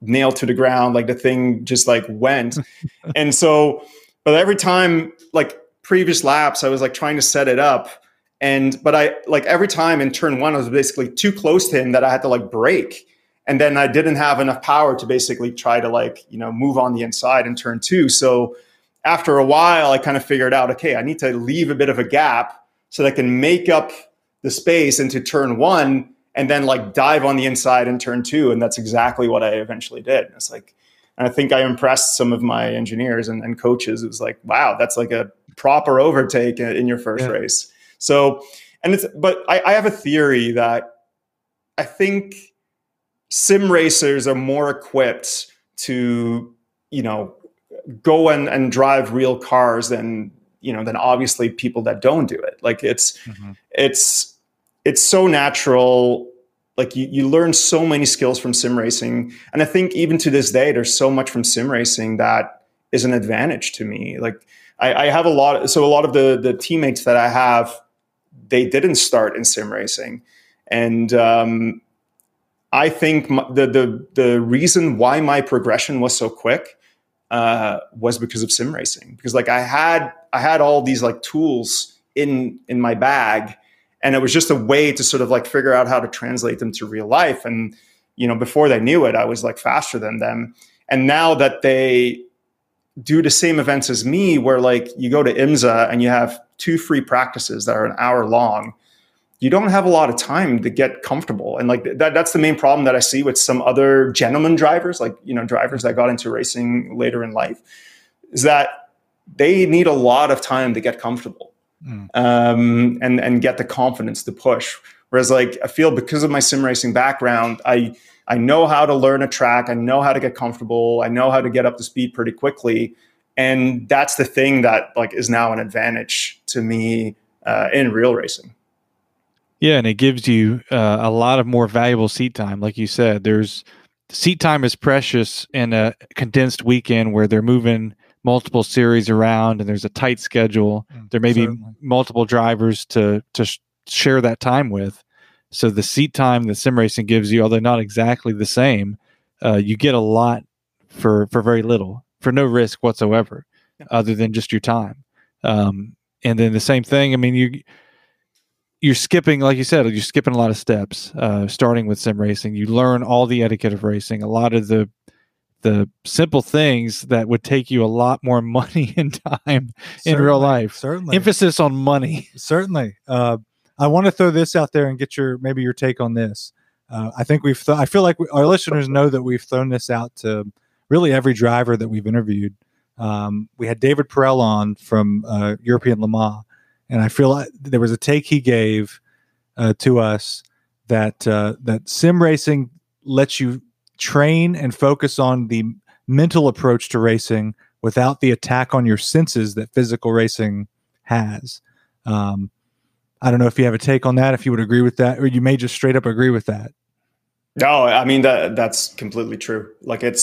nailed to the ground. Like the thing just like went. And so, but every time, like previous laps, I was like trying to set it up. But I like every time in turn one, I was basically too close to him that I had to like brake. And then I didn't have enough power to basically try to like, you know, move on the inside in turn two. So after a while, I kind of figured out, okay, I need to leave a bit of a gap so that I can make up the space into turn one and then like dive on the inside in turn two. And that's exactly what I eventually did. And it's like, and I think I impressed some of my engineers and coaches. It was like, wow, that's like a proper overtake in your first race. So, and it's, but I have a theory that I think sim racers are more equipped to, you know, go and drive real cars than, you know, than obviously people that don't do it. Like it's, it's so natural. Like you learn so many skills from sim racing. And I think even to this day, there's so much from sim racing that is an advantage to me. Like I have a lot. So a lot of the teammates that I have, they didn't start in sim racing. And I think the reason why my progression was so quick was because of sim racing, because like I had all these like tools in my bag, and it was just a way to sort of like figure out how to translate them to real life. And, you know, before they knew it, I was like faster than them. And now that they do the same events as me, where like you go to IMSA and you have 2 free practices that are an hour long, you don't have a lot of time to get comfortable. And like that's the main problem that I see with some other gentleman drivers, like, you know, drivers that got into racing later in life, is that they need a lot of time to get comfortable and get the confidence to push. Whereas like I feel because of my sim racing background, I know how to learn a track. I know how to get comfortable. I know how to get up to speed pretty quickly. And that's the thing that like is now an advantage to me in real racing. Yeah, and it gives you a lot of more valuable seat time. Like you said, there's seat time is precious in a condensed weekend where they're moving multiple series around and there's a tight schedule. There may be multiple drivers to share that time with. So the seat time that sim racing gives you, although not exactly the same, you get a lot for very little, for no risk whatsoever, other than just your time. And then the same thing. I mean, you're skipping, like you said, you're skipping a lot of steps, starting with sim racing. You learn all the etiquette of racing, a lot of the simple things that would take you a lot more money and time in real life. Certainly. Emphasis on money. Certainly. I want to throw this out there and get your take on this. I think I feel like our listeners know that we've thrown this out to really every driver that we've interviewed. We had David Perel on from European Le Mans. And I feel like there was a take he gave to us that sim racing lets you train and focus on the mental approach to racing without the attack on your senses that physical racing has. I don't know if you have a take on that, if you would agree with that, or you may just straight up agree with that. No, I mean, that's completely true. Like you're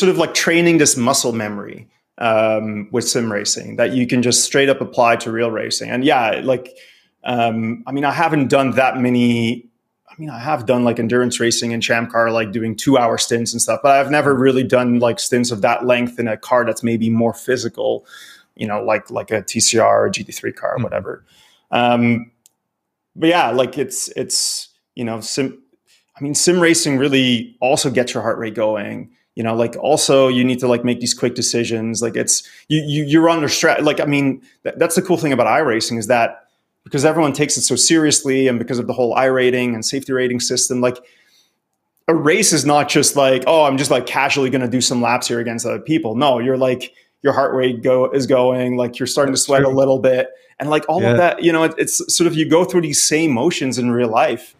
sort of like training this muscle memory with sim racing that you can just straight up apply to real racing. And yeah, like, I mean, I haven't done that many. I mean, I have done like endurance racing in Champ Car, like doing 2-hour stints and stuff, but I've never really done like stints of that length in a car that's maybe more physical, you know, like a TCR or GT3 car or whatever. But yeah, like it's, you know, sim racing really also gets your heart rate going. you know, like also you need to like make these quick decisions. Like it's, you're under stress. Like, I mean, that's the cool thing about iRacing is that because everyone takes it so seriously and because of the whole iRating and safety rating system, like a race is not just like, oh, I'm just like casually going to do some laps here against other people. No, you're like, your heart rate is going, like you're starting to sweat a little bit. And like all of that, you know, it's sort of, you go through these same motions in real life.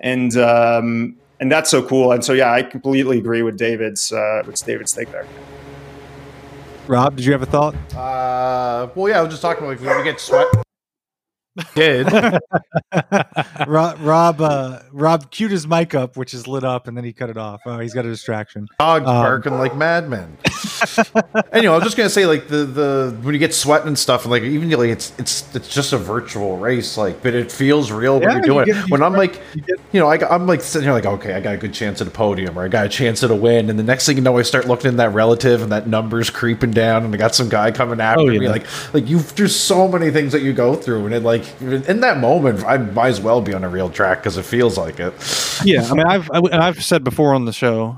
And that's so cool. And so, yeah, I completely agree with David's take there. Rob, did you have a thought? Well, yeah, I was just talking like, when we get sweat. Rob cued his mic up, which is lit up, and then he cut it off. Oh, he's got a distraction. Dog barking like madmen. Anyway, I was just gonna say, like the when you get sweating and stuff, and like even like it's just a virtual race, like, but it feels real when you're doing it. When I'm like, you know, I'm like sitting here like, okay, I got a good chance at a podium, or I got a chance at a win, and the next thing you know, I start looking in that relative, and that number's creeping down, and I got some guy coming after me, like there's so many things that you go through, and it like. In that moment, I might as well be on a real track because it feels like it. Yeah, I mean, I've said before on the show,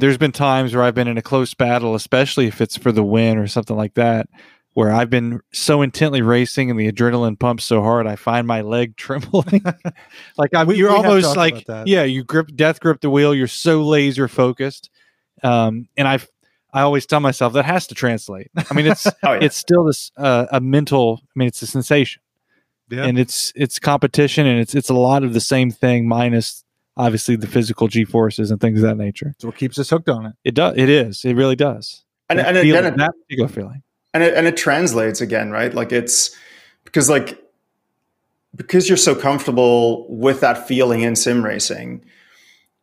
there's been times where I've been in a close battle, especially if it's for the win or something like that, where I've been so intently racing and the adrenaline pumps so hard, I find my leg trembling. Like you're almost like, yeah, you grip the wheel. You're so laser focused, and I always tell myself that has to translate. I mean, it's it's still this a mental. I mean, it's a sensation. Yeah. And it's competition, and it's a lot of the same thing, minus obviously the physical G-forces and things of that nature. So it keeps us hooked on it. It does. It is. It really does. And it translates again, right? Like it's because you're so comfortable with that feeling in sim racing,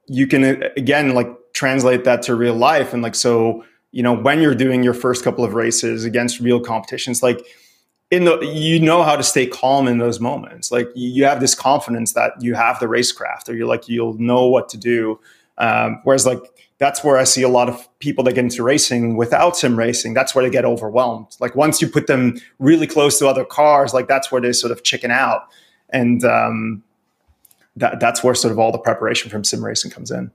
you can again like translate that to real life, and like so you know when you're doing your first couple of races against real competitions, like. You know how to stay calm in those moments. Like you have this confidence that you have the racecraft, or you're like you'll know what to do. Whereas like that's where I see a lot of people that get into racing without sim racing. That's where they get overwhelmed. Like once you put them really close to other cars, like that's where they sort of chicken out, and that's where sort of all the preparation from sim racing comes in.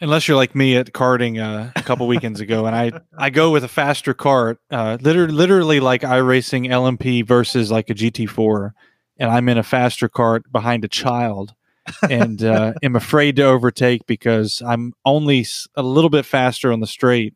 Unless you're like me at karting a couple weekends ago, and I go with a faster kart, literally like iRacing LMP versus like a GT4, and I'm in a faster kart behind a child, and am afraid to overtake because I'm only a little bit faster on the straight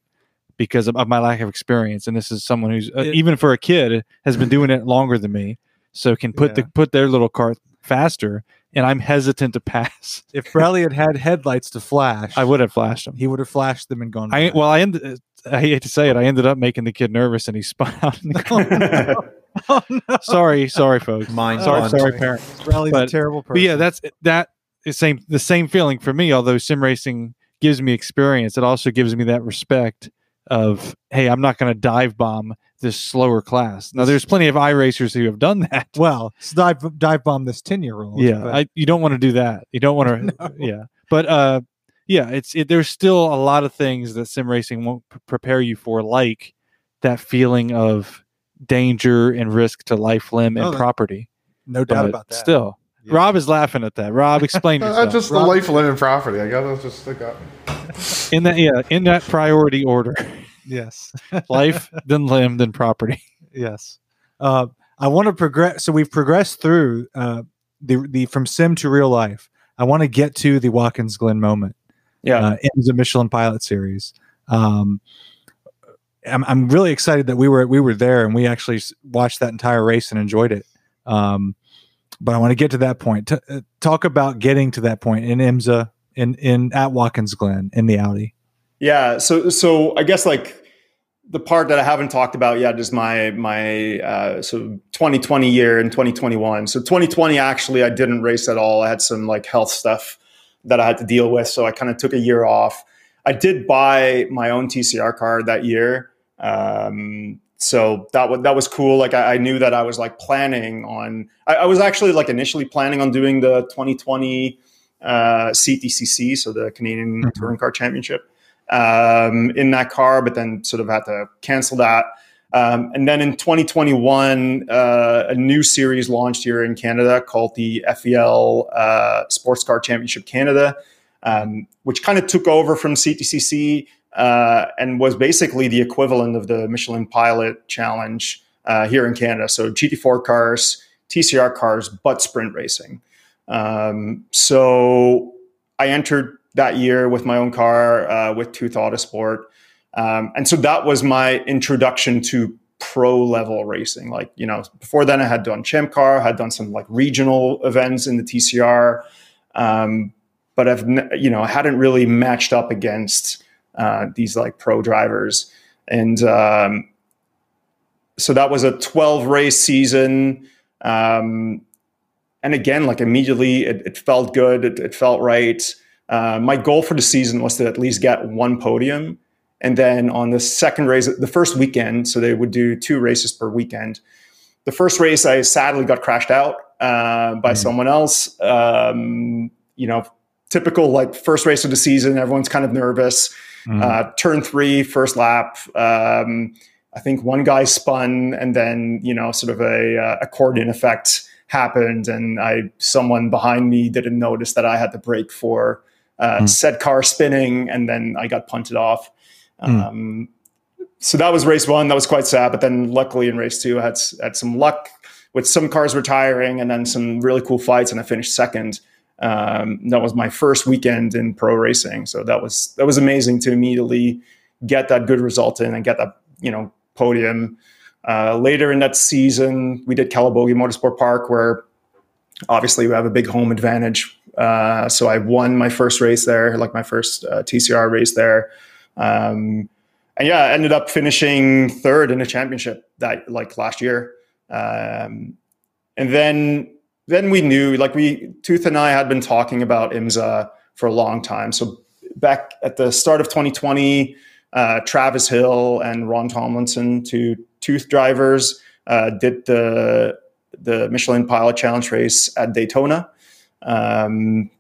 because of my lack of experience. And this is someone who's even for a kid has been doing it longer than me, so can put their little kart faster. And I'm hesitant to pass. If Bradley had headlights to flash, I would have flashed them. He would have flashed them and gone. I hate to say it. I ended up making the kid nervous, and he spun out. Oh, no. Sorry, folks. Sorry, parents. Bradley's a terrible person. But yeah, that's the same feeling for me. Although sim racing gives me experience, it also gives me that respect of, hey, I'm not going to dive bomb this slower class. Now, there's plenty of iRacers who have done that. Well, dive bomb this 10-year-old. Yeah, you don't want to do that. You don't want to. No. Yeah, but there's still a lot of things that sim racing won't prepare you for, like that feeling of danger and risk to life, limb, and property. No doubt about that. Still, yeah. Rob is laughing at that. Rob, explain yourself. That's just Rob, the life, limb, and property. I got just that got me. in that priority order. Yes. Life, then limb, then property. Yes. I want to progress. So we've progressed through the from sim to real life. I want to get to the Watkins Glen moment. Yeah. It was a Michelin Pilot Series. I'm really excited that we were there and we actually watched that entire race and enjoyed it. But I want to get to that point. Talk about getting to that point in IMSA at Watkins Glen in the Audi. Yeah, so I guess like the part that I haven't talked about yet is my 2020 year and 2021. So 2020 actually I didn't race at all. I had some like health stuff that I had to deal with, so I kind of took a year off. I did buy my own TCR car that year, so that was cool. Like I knew that I was like planning on. I was actually like initially planning on doing the 2020 CTCC, so the Canadian Touring Car Championship. In that car, but then sort of had to cancel that. And then in 2021, a new series launched here in Canada called the FEL Sports Car Championship Canada. which kind of took over from CTCC and was basically the equivalent of the Michelin Pilot Challenge here in Canada. So GT4 cars, TCR cars, but sprint racing. So I entered that year with my own car, with Tooth Autosport. And so that was my introduction to pro level racing. Like, you know, before then I had done Champ Car, had done some like regional events in the TCR. But I've, you know, I hadn't really matched up against, these like pro drivers. And, so that was a 12 race season. And again, like immediately it felt good. It felt right. My goal for the season was to at least get one podium. And then on the second race, the first weekend, so they would do two races per weekend. The first race, I sadly got crashed out by someone else. You know, typical like first race of the season, everyone's kind of nervous. Turn three, first lap. I think one guy spun, and then, you know, sort of a accordion effect happened, and someone behind me didn't notice that I had to brake for said car spinning, and then I got punted off. So that was race one. That was quite sad. But then luckily in race two, I had some luck with some cars retiring and then some really cool fights, and I finished second. That was my first weekend in pro racing. So that was amazing to immediately get that good result in and get that, you know, podium. Later in that season, we did Calabogie Motorsport Park, where obviously we have a big home advantage. So I won my first race there, like my first TCR race there. And yeah, I ended up finishing third in the championship that like last year. And then we knew, like, Tooth and I had been talking about IMSA for a long time. So back at the start of 2020, Travis Hill and Ron Tomlinson, two Tooth drivers, did the Michelin Pilot Challenge race at Daytona. And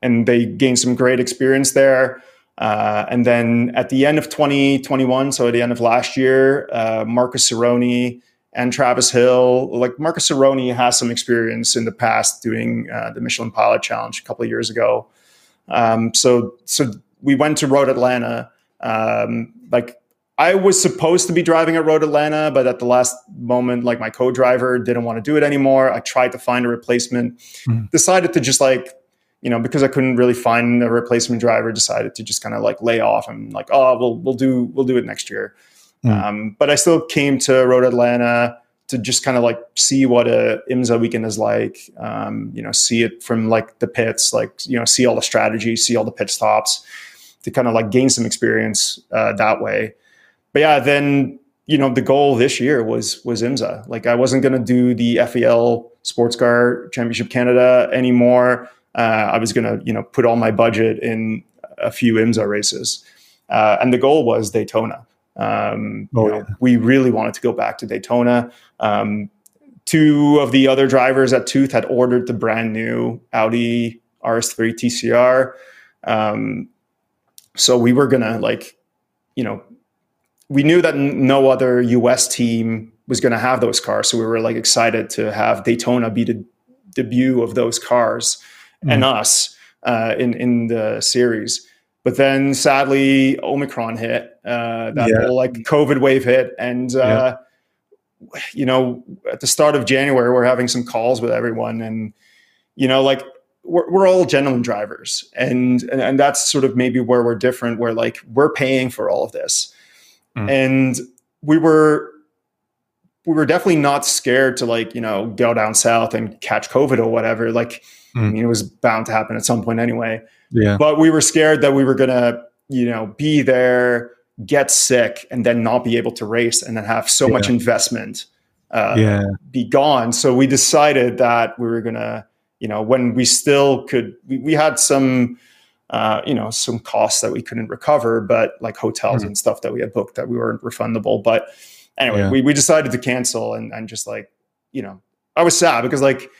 they gained some great experience there. And then at the end of 2021, so at the end of last year, Marcus Cerrone and Travis Hill, like Marcus Cerrone has some experience in the past doing the Michelin Pilot Challenge a couple of years ago. So we went to Road Atlanta. Like I was supposed to be driving at Road Atlanta, but at the last moment, like my co-driver didn't want to do it anymore. I tried to find a replacement, decided to just like, you know, because I couldn't really find a replacement driver, decided to just kind of like lay off and like, oh, we'll do it next year. But I still came to Road Atlanta to just kind of like see what a IMSA weekend is like, you know, see it from like the pits, like, you know, see all the strategy, see all the pit stops to kind of like gain some experience that way. But yeah, then, you know, the goal this year was IMSA. Like I wasn't going to do the FEL Sports Car Championship Canada anymore. I was going to, you know, put all my budget in a few IMSA races. And the goal was Daytona. You know, we really wanted to go back to Daytona. Two of the other drivers at Tooth had ordered the brand new Audi RS3 TCR. So we were going to, like, you know, we knew that no other US team was going to have those cars. So we were like excited to have Daytona be the debut of those cars. And us in the series. But then sadly, Omicron hit, that whole like COVID wave hit. And, you know, at the start of January, we're having some calls with everyone. And, you know, like we're all gentleman drivers. And that's sort of maybe where we're different, where like we're paying for all of this. And we were definitely not scared to like, you know, go down south and catch COVID or whatever. Like, I mean, it was bound to happen at some point anyway. Yeah. But we were scared that we were going to, you know, be there, get sick, and then not be able to race, and then have so much investment be gone. So we decided that we were going to, you know, when we still could, we had some, you know, some costs that we couldn't recover, but like hotels and stuff that we had booked that we weren't refundable. But anyway, we decided to cancel and just like, you know, I was sad because like,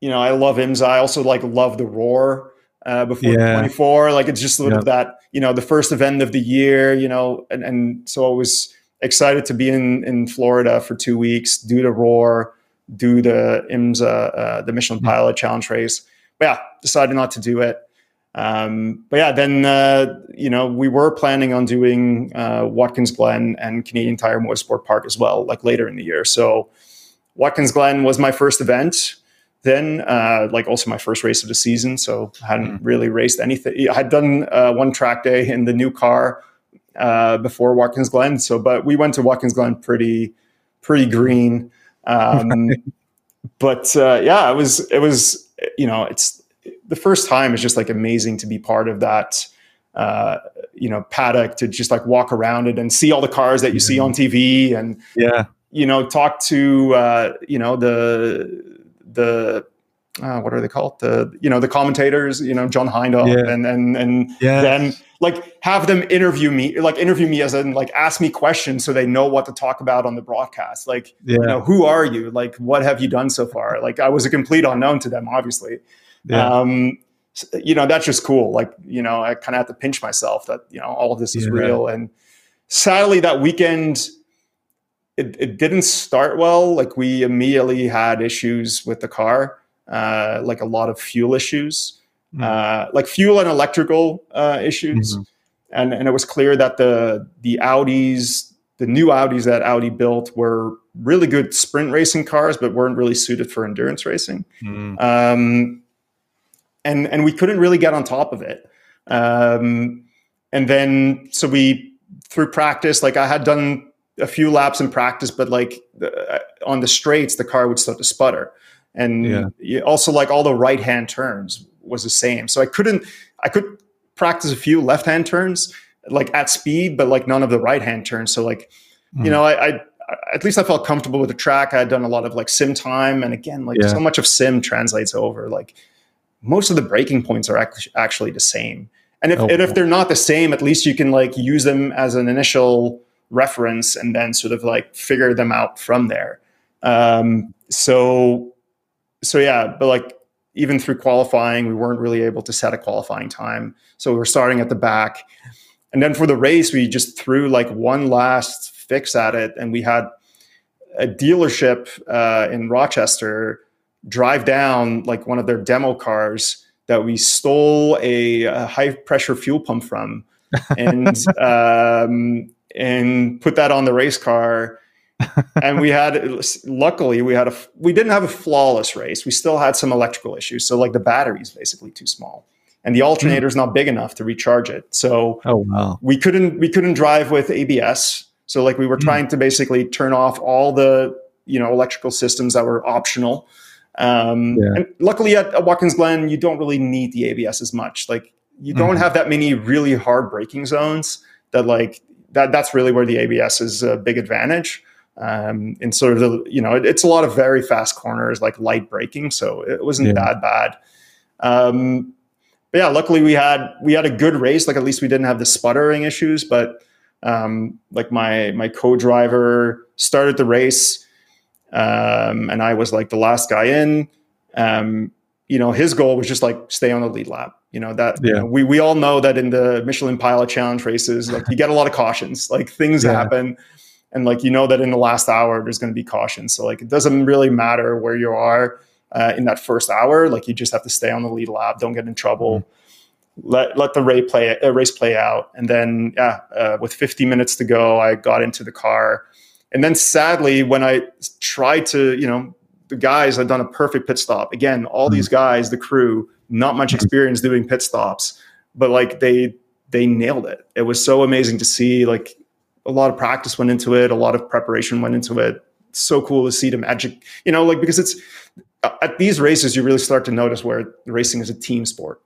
you know, I love IMSA. I also like love the Roar before 24. Like it's just sort of that, you know, the first event of the year, you know, and so I was excited to be in Florida for 2 weeks, do the Roar, do the IMSA, the Michelin Pilot Challenge race. But yeah, decided not to do it. But yeah, then, you know, we were planning on doing Watkins Glen and Canadian Tire Motorsport Park as well, like later in the year. So Watkins Glen was my first event then, like also my first race of the season. So I hadn't really raced anything. I had done one track day in the new car before Watkins Glen. So, but we went to Watkins Glen pretty green. But yeah, it was, you know, it's, the first time is just like amazing to be part of that, you know, paddock, to just like walk around it and see all the cars that you see on TV, and, you know, talk to, you know, the what are they called? You know, the commentators, you know, John Hindhoff and then like have them interview me as in like ask me questions so they know what to talk about on the broadcast. Like, you know, who are you? Like, what have you done so far? Like, I was a complete unknown to them, obviously. You know, that's just cool. Like, you know, I kind of have to pinch myself that, you know, all of this is real. And sadly that weekend, it didn't start well. Like we immediately had issues with the car, like a lot of fuel issues, like fuel and electrical, issues. And it was clear that the new Audis that Audi built were really good sprint racing cars, but weren't really suited for endurance racing. And we couldn't really get on top of it. And then, so we, through practice, like I had done a few laps in practice, but like on the straights, the car would start to sputter. And also like all the right-hand turns was the same. So I could practice a few left-hand turns like at speed, but like none of the right-hand turns. So like, you know, I at least I felt comfortable with the track. I had done a lot of like sim time. And again, like so much of sim translates over. Like most of the breaking points are actually the same. And if they're not the same, at least you can like use them as an initial reference and then sort of like figure them out from there. So yeah, but like even through qualifying, we weren't really able to set a qualifying time. So we were starting at the back. And then for the race, we just threw like one last fix at it. And we had a dealership in Rochester drive down like one of their demo cars that we stole a high pressure fuel pump from and put that on the race car. And luckily we didn't have a flawless race. We still had some electrical issues. So like the battery's basically too small and the alternator's not big enough to recharge it. So we couldn't drive with ABS. So like we were trying to basically turn off all the, you know, electrical systems that were optional. And luckily at Watkins Glen, you don't really need the ABS as much. Like you don't have that many really hard braking zones that like that's really where the ABS is a big advantage. And sort of the, you know, it's a lot of very fast corners, like light braking. So it wasn't that bad. But yeah, luckily we had a good race. Like at least we didn't have the sputtering issues, but, like my co-driver started the race. And I was like the last guy in, you know, his goal was just like stay on the lead lap, you know, that you know, we all know that in the Michelin Pilot Challenge races, like you get a lot of cautions, like things happen. And like, you know, that in the last hour, there's going to be cautions. So like, it doesn't really matter where you are, in that first hour, like you just have to stay on the lead lap. Don't get in trouble. Let the race play out. And then, with 50 minutes to go, I got into the car. And then sadly, when I tried to, you know, the guys had done a perfect pit stop. Again, all these guys, the crew, not much experience doing pit stops, but like they nailed it. It was so amazing to see. Like a lot of practice went into it. A lot of preparation went into it. It's so cool to see the magic, you know, like, because it's at these races, you really start to notice where racing is a team sport.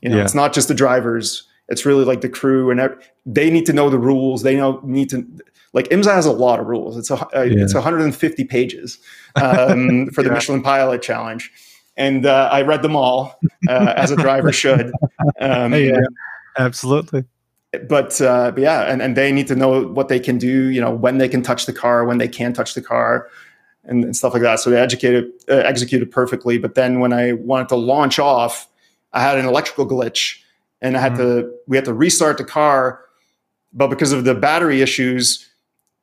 You know, it's not just the drivers. It's really like the crew, and they need to know the rules. They need to, like, IMSA has a lot of rules. It's it's 150 pages for the Michelin Pilot Challenge, and I read them all as a driver should. Absolutely. But yeah, and they need to know what they can do. You know, when they can touch the car, when they can't touch the car, and stuff like that. So they executed perfectly. But then when I wanted to launch off, I had an electrical glitch. And we had to restart the car, but because of the battery issues,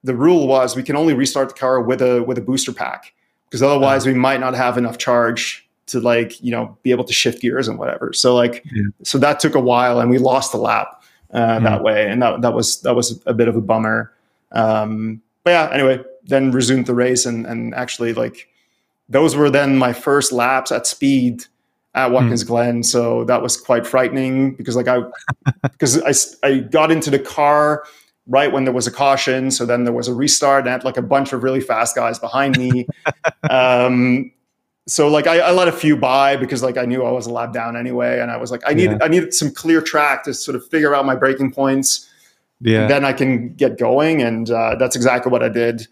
the rule was we can only restart the car with a booster pack, because otherwise we might not have enough charge to like, you know, be able to shift gears and whatever. So like, so that took a while and we lost a lap that way. And that was a bit of a bummer. But yeah, anyway, then resumed the race and actually like those were then my first laps at speed at Watkins Glen. So that was quite frightening because like I got into the car right when there was a caution. So then there was a restart and I had like a bunch of really fast guys behind me. So like I let a few by because like I knew I was a lap down anyway. And I was like, I needed some clear track to sort of figure out my breaking points. Yeah. Then I can get going. And that's exactly what I did.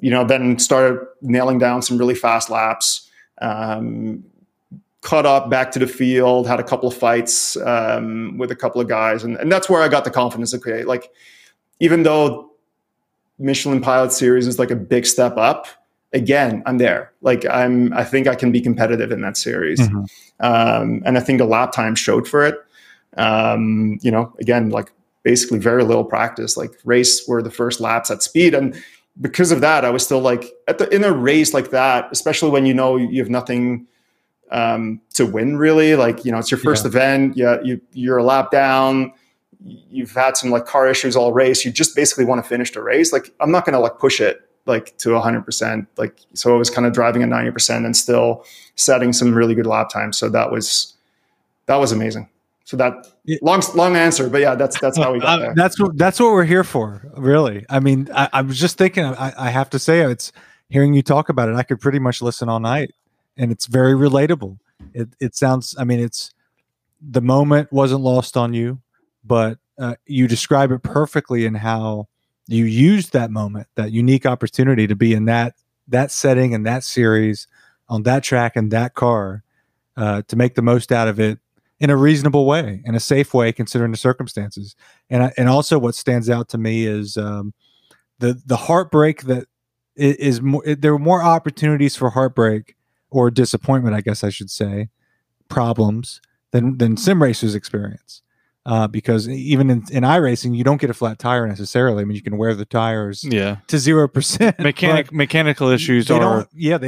You know, then started nailing down some really fast laps. Cut up back to the field, had a couple of fights with a couple of guys. And that's where I got the confidence to create. Like, even though Michelin Pilot Series is like a big step up, again, I'm there. Like, I think I can be competitive in that series. And I think the lap time showed for it. You know, again, like basically very little practice, like race were the first laps at speed. And because of that, I was still like in a race like that, especially when, you know, you have nothing to win really, like, you know, it's your first event. Yeah. You're a lap down. You've had some like car issues all race. You just basically want to finish the race. Like, I'm not going to like push it like to 100%. Like, so I was kind of driving at 90% and still setting some really good lap times. So that was amazing. So that long answer, but yeah, that's how we got there. That's what we're here for, really. I mean, I was just thinking, I have to say, it's hearing you talk about it, I could pretty much listen all night. And it's very relatable. It sounds, I mean, it's the moment wasn't lost on you, but you describe it perfectly in how you used that moment, that unique opportunity to be in that setting and that series on that track and that car to make the most out of it in a reasonable way, in a safe way, considering the circumstances. And also what stands out to me is the heartbreak that is more, there are more opportunities for heartbreak or disappointment, I guess I should say, problems than sim racers experience. Because even in iRacing, you don't get a flat tire necessarily. I mean, you can wear the tires to 0%. Mechanical issues they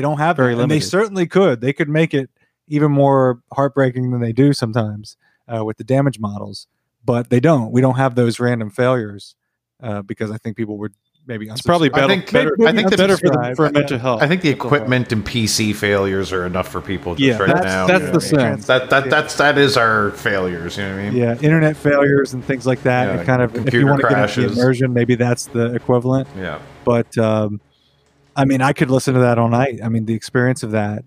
don't have very limited. And they certainly could. They could make it even more heartbreaking than they do sometimes with the damage models, but they don't. We don't have those random failures because I think people would maybe it's probably better. I think better for mental health. I think the equipment and PC failures are enough for people. Right now. That's the sense. That is our failures. You know what I mean? Yeah, internet failures and things like that. Yeah, and kind of computer if you want crashes. To get into the immersion, maybe that's the equivalent. Yeah. But I mean, I could listen to that all night. I mean, the experience of that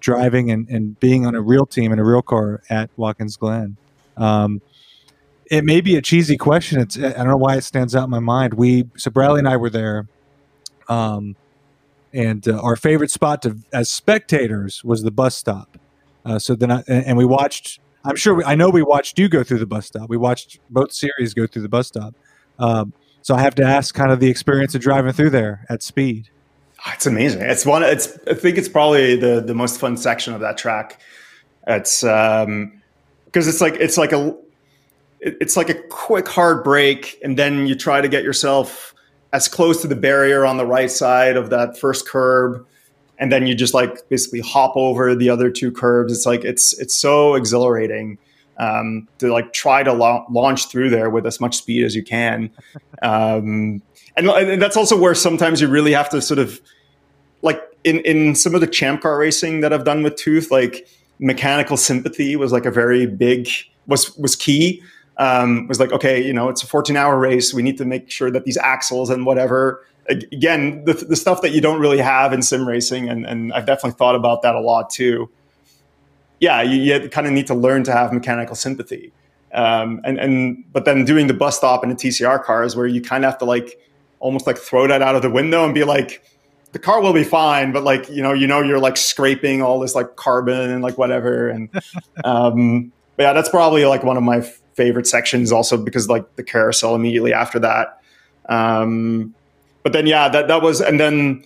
driving and being on a real team in a real car at Watkins Glen. It may be a cheesy question. I don't know why it stands out in my mind. Bradley and I were there, and our favorite spot as spectators was the bus stop. So then we watched. I know we watched you go through the bus stop. We watched both series go through the bus stop. So I have to ask, kind of the experience of driving through there at speed. It's amazing. I think it's probably the most fun section of that track. It's because it's like a quick hard break, and then you try to get yourself as close to the barrier on the right side of that first curb, and then you just like basically hop over the other two curbs. It's like it's so exhilarating to like try to launch through there with as much speed as you can, and that's also where sometimes you really have to sort of like in some of the Champ Car racing that I've done with Tooth, like mechanical sympathy was like a very big was key. Was like, okay, you know, it's a 14-hour race. We need to make sure that these axles and whatever, again, the stuff that you don't really have in sim racing. And I've definitely thought about that a lot too. Yeah. You kind of need to learn to have mechanical sympathy. But then doing the bus stop in the TCR cars where you kind of have to like, almost like throw that out of the window and be like, the car will be fine. But like, you know, you're like scraping all this like carbon and like whatever. And, but yeah, that's probably like one of my favorite sections also because like the carousel immediately after that. But then, yeah, that was, and then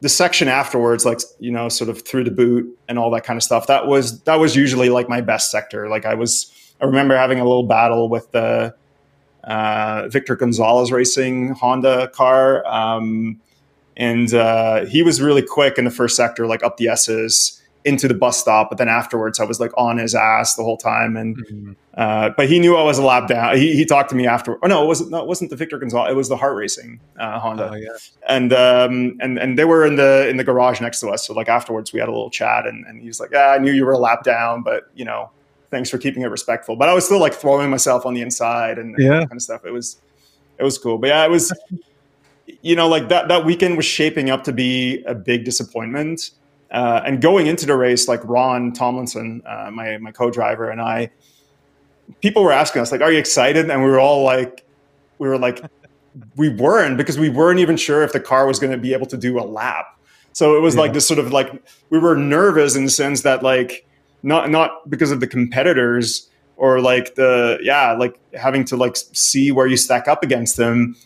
the section afterwards, like, you know, sort of through the boot and all that kind of stuff. That was usually like my best sector. Like I remember having a little battle with the Victor Gonzalez Racing Honda car. And he was really quick in the first sector, like up the S's. into the bus stop. But then afterwards, I was like on his ass the whole time. And but he knew I was a lap down. He talked to me after. Oh no, it wasn't the Victor Gonzalez. It was the Heart Racing Honda. Oh, yeah. And they were in the garage next to us. So like afterwards, we had a little chat, and he was like, "Yeah, I knew you were a lap down, but you know, thanks for keeping it respectful." But I was still like throwing myself on the inside and that kind of stuff. It was cool. But yeah, it was. You know, like that weekend was shaping up to be a big disappointment. And going into the race, like Ron Tomlinson, my co-driver and I, people were asking us like, "Are you excited?" And we were all like, we weren't, because we weren't even sure if the car was going to be able to do a lap. So it was like this sort of like, we were nervous in the sense that like, not because of the competitors or like like having to like see where you stack up against them,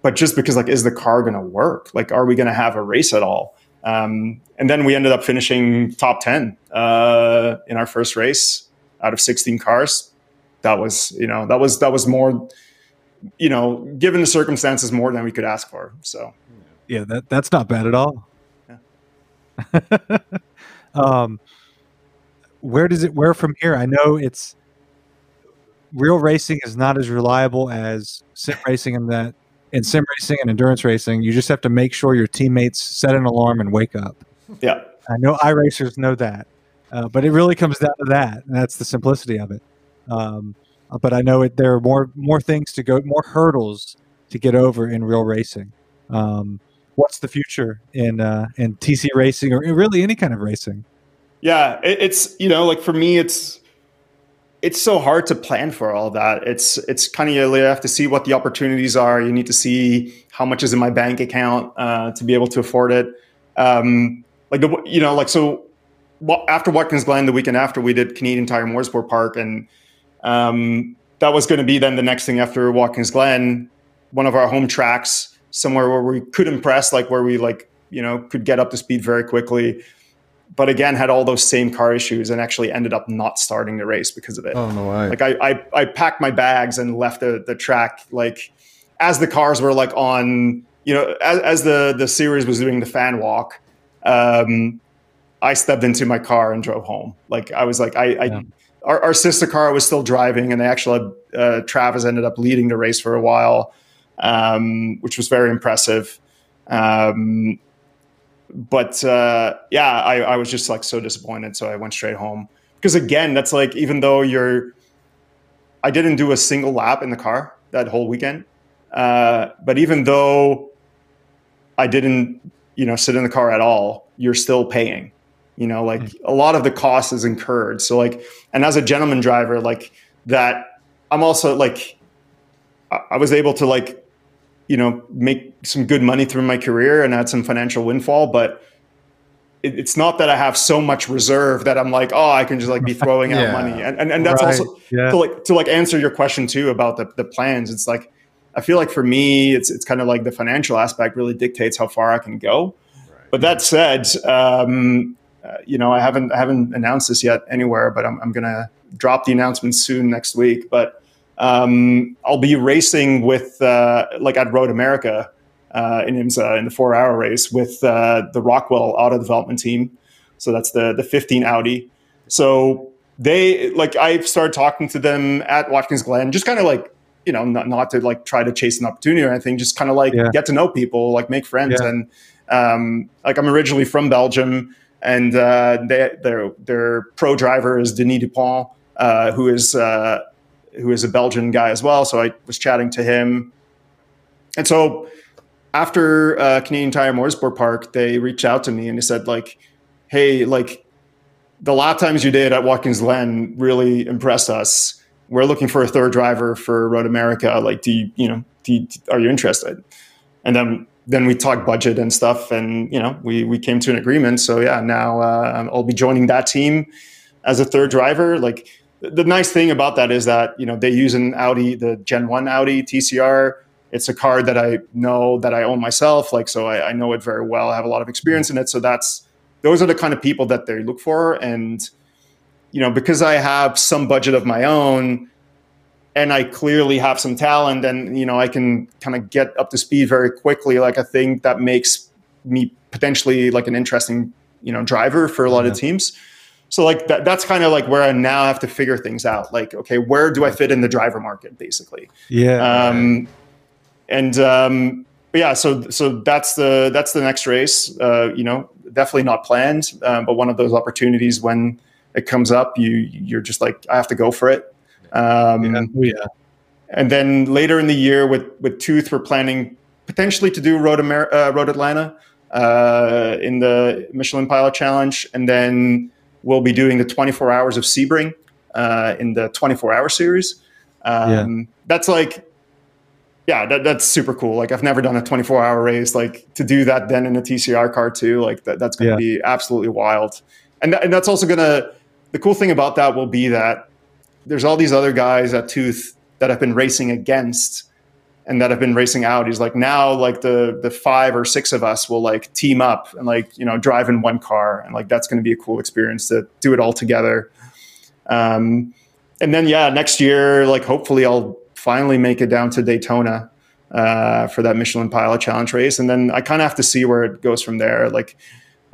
but just because like, is the car going to work? Like, are we going to have a race at all? And then we ended up finishing top 10 in our first race out of 16 cars. That was more, you know, given the circumstances, more than we could ask for. So yeah, that's not bad at all. Yeah. Where from here? I know it's real racing is not as reliable as sim racing in sim racing and endurance racing, you just have to make sure your teammates set an alarm and wake up. Yeah. I know iRacers know that, but it really comes down to that. And that's the simplicity of it. But I know there are more things to go, more hurdles to get over in real racing. What's the future in TC racing, or really any kind of racing? Yeah. It's, you know, like for me, it's so hard to plan for all that. It's kind of, you have to see what the opportunities are. You need to see how much is in my bank account to be able to afford it. After Watkins Glen, the weekend after, we did Canadian Tire Motorsport Park, and that was going to be then the next thing after Watkins Glen, one of our home tracks, somewhere where we could impress, like where we like, you know, could get up to speed very quickly. But again, had all those same car issues and actually ended up not starting the race because of it. Oh, no way. Like I packed my bags and left the track, like as the cars were like on, you know, as the series was doing the fan walk, I stepped into my car and drove home. Like I was like, our sister car was still driving, and they actually, Travis ended up leading the race for a while, which was very impressive. But I was just like so disappointed. So I went straight home, because again, that's like, even though I didn't do a single lap in the car that whole weekend. But even though I didn't, you know, sit in the car at all, you're still paying, you know, like a lot of the cost is incurred. So like, and as a gentleman driver, like that, I'm also like, I was able to like, you know, make some good money through my career and had some financial windfall, but it's not that I have so much reserve that I'm like, oh, I can just like be throwing out money. And that's also to answer your question too, about the plans. It's like, I feel like for me, it's kind of like the financial aspect really dictates how far I can go. Right. But that said, you know, I haven't announced this yet anywhere, but I'm going to drop the announcement soon next week. But I'll be racing with, like at Road America, in IMSA, in the 4-hour race with, the Rockwell Auto Development team. So that's the 15 Audi. So I've started talking to them at Watkins Glen, just kind of like, you know, not to like try to chase an opportunity or anything, just kind of like get to know people, like make friends. Yeah. And, like I'm originally from Belgium, and, their pro driver is Denis Dupont, who is a Belgian guy as well. So I was chatting to him. And so after Canadian Tire Motorsport Park, they reached out to me and they said like, "Hey, like the lap times you did at Watkins Glen really impressed us. We're looking for a third driver for Road America. Like, are you interested?" And then we talked budget and stuff, and, you know, we came to an agreement. So yeah, now I'll be joining that team as a third driver. Like, the nice thing about that is that, you know, they use an Audi, the Gen 1 Audi TCR. It's a car that I know, that I own myself. Like, so I know it very well. I have a lot of experience in it. So those are the kind of people that they look for. And, you know, because I have some budget of my own and I clearly have some talent, and, you know, I can kind of get up to speed very quickly. Like, I think that makes me potentially like an interesting driver for a lot of teams. So like that's kind of like where I now have to figure things out. Like, okay, where do I fit in the driver market, basically? Yeah. But yeah, so that's the next race. Definitely not planned, but one of those opportunities when it comes up, you're just like, I have to go for it. And then later in the year with Tooth, we're planning potentially to do Road Atlanta in the Michelin Pilot Challenge, and then we'll be doing the 24 hours of Sebring in the 24-hour series. That's like, that's super cool. Like, I've never done a 24-hour race. Like, to do that then in a TCR car too, like that's going to be absolutely wild. And that's also going to, the cool thing about that will be that there's all these other guys at Tooth that I've been racing against and that I've been racing Audis. Like now, like the 5 or 6 of us will like team up and like, drive in one car. And like, that's going to be a cool experience to do it all together. And then, next year, like hopefully I'll finally make it down to Daytona for that Michelin Pilot Challenge race. And then I kind of have to see where it goes from there. Like,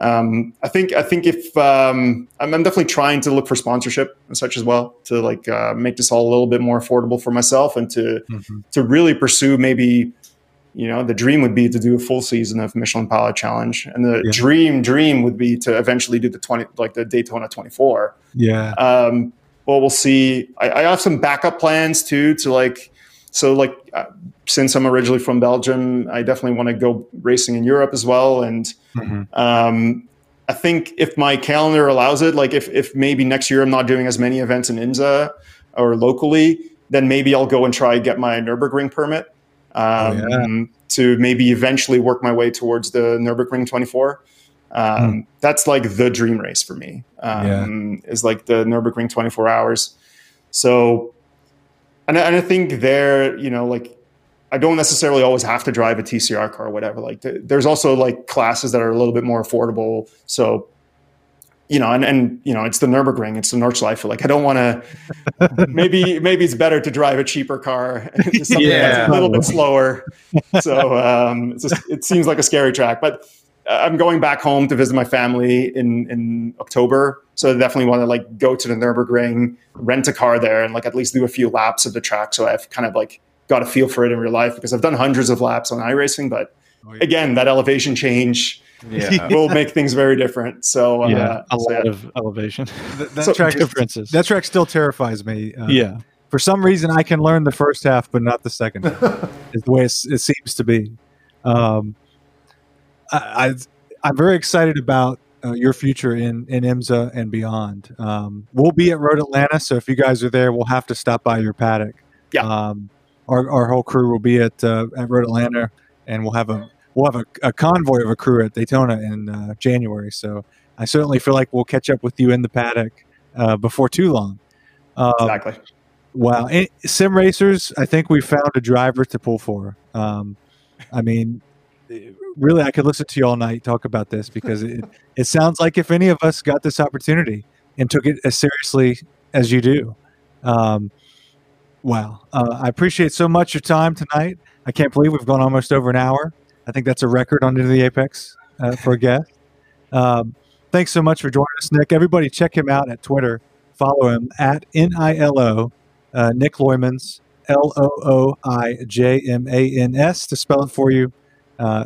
I think if I'm definitely trying to look for sponsorship and such as well to like make this all a little bit more affordable for myself and to really pursue maybe, the dream would be to do a full season of Michelin Pilot Challenge, and the dream would be to eventually do the Daytona 24. Yeah. Well, we'll see. I have some backup plans too to like. So like since I'm originally from Belgium, I definitely want to go racing in Europe as well. And I think if my calendar allows it, like if maybe next year I'm not doing as many events in IMSA or locally, then maybe I'll go and try and get my Nürburgring permit to maybe eventually work my way towards the Nürburgring 24. That's like the dream race for me is like the Nürburgring 24 hours. So... And I think there, like I don't necessarily always have to drive a TCR car or whatever. Like there's also like classes that are a little bit more affordable. So, it's the Nürburgring, it's the Nordschleife. Like I don't want to, maybe it's better to drive a cheaper car. That's a little bit slower. So it seems like a scary track, but I'm going back home to visit my family in October. So I definitely want to like go to the Nürburgring, rent a car there, and like at least do a few laps of the track. So I've kind of like got a feel for it in real life, because I've done hundreds of laps on iRacing, but again, that elevation change will make things very different. So a lot of elevation. That track still terrifies me. For some reason, I can learn the first half, but not the second half, is the way it seems to be. I'm very excited about your future in IMSA and beyond. We'll be at Road Atlanta, so if you guys are there, we'll have to stop by your paddock. Yeah. Our whole crew will be at Road Atlanta, and we'll have a convoy of a crew at Daytona in January. So I certainly feel like we'll catch up with you in the paddock before too long. Exactly. Wow. And sim racers, I think we found a driver to pull for. Really, I could listen to you all night talk about this, because it sounds like if any of us got this opportunity and took it as seriously as you do. I appreciate so much your time tonight. I can't believe we've gone almost over an hour. I think that's a record on Into the Apex for a guest. Thanks so much for joining us, Nick. Everybody check him out at Twitter. Follow him at NILO, Nick Looijmans, LOOIJMANS, to spell it for you.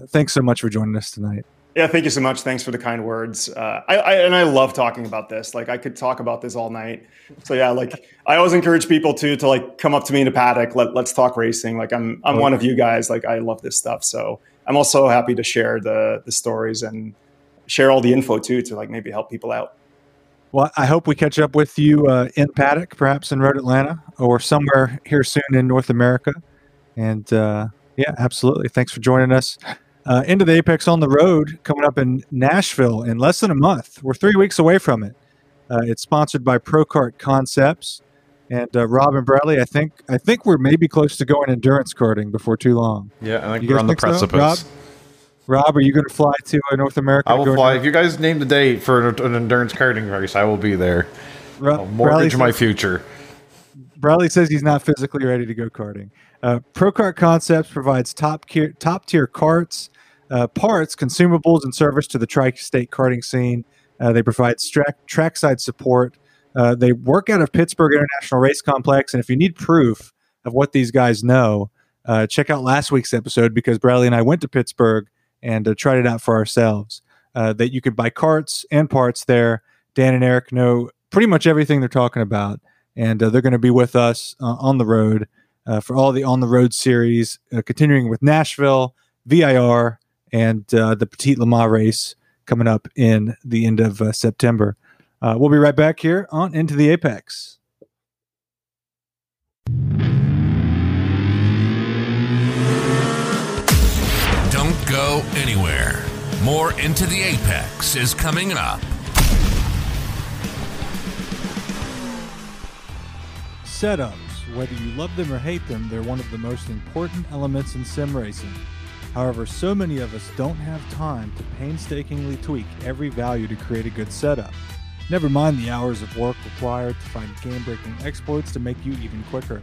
Thanks so much for joining us tonight. Yeah, thank you so much. Thanks for the kind words. I love talking about this. Like I could talk about this all night. So yeah, like I always encourage people to like come up to me in a paddock. Let's talk racing. Like I'm one of you guys. Like I love this stuff. So I'm also happy to share the stories and share all the info too, to like maybe help people out. Well, I hope we catch up with you in paddock, perhaps in Road Atlanta or somewhere here soon in North America. And, yeah, absolutely. Thanks for joining us. Into the Apex on the Road, coming up in Nashville in less than a month. We're 3 weeks away from it. It's sponsored by ProKart Concepts. And Rob and Bradley, I think we're maybe close to going endurance karting before too long. Yeah, I think we're on the precipice. So? Rob, are you going to fly to North America? I will fly. If you guys name the date for an endurance karting race, I will be there. I'll mortgage my future. Bradley says he's not physically ready to go karting. ProKart Concepts provides top tier karts, parts, consumables, and service to the tri-state karting scene. They provide trackside support. They work out of Pittsburgh International Race Complex. And if you need proof of what these guys know, check out last week's episode, because Bradley and I went to Pittsburgh and tried it out for ourselves. That you could buy carts and parts there. Dan and Eric know pretty much everything they're talking about. And they're going to be with us on the road for all the On the Road series, continuing with Nashville, VIR, and the Petit Le Mans race coming up in the end of September. We'll be right back here on Into the Apex. Don't go anywhere. More Into the Apex is coming up. Setups, whether you love them or hate them, they're one of the most important elements in sim racing. However, so many of us don't have time to painstakingly tweak every value to create a good setup. Never mind the hours of work required to find game-breaking exploits to make you even quicker.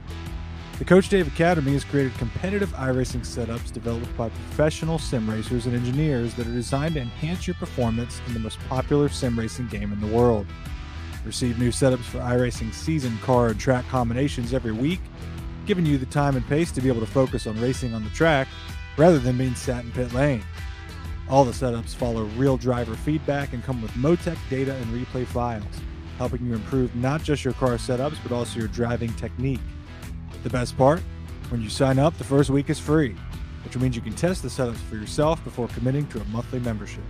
The Coach Dave Academy has created competitive iRacing setups developed by professional sim racers and engineers that are designed to enhance your performance in the most popular sim racing game in the world. Receive new setups for iRacing season, car, and track combinations every week, giving you the time and pace to be able to focus on racing on the track rather than being sat in pit lane. All the setups follow real driver feedback and come with Motec data and replay files, helping you improve not just your car setups, but also your driving technique. The best part? When you sign up, the first week is free, which means you can test the setups for yourself before committing to a monthly membership.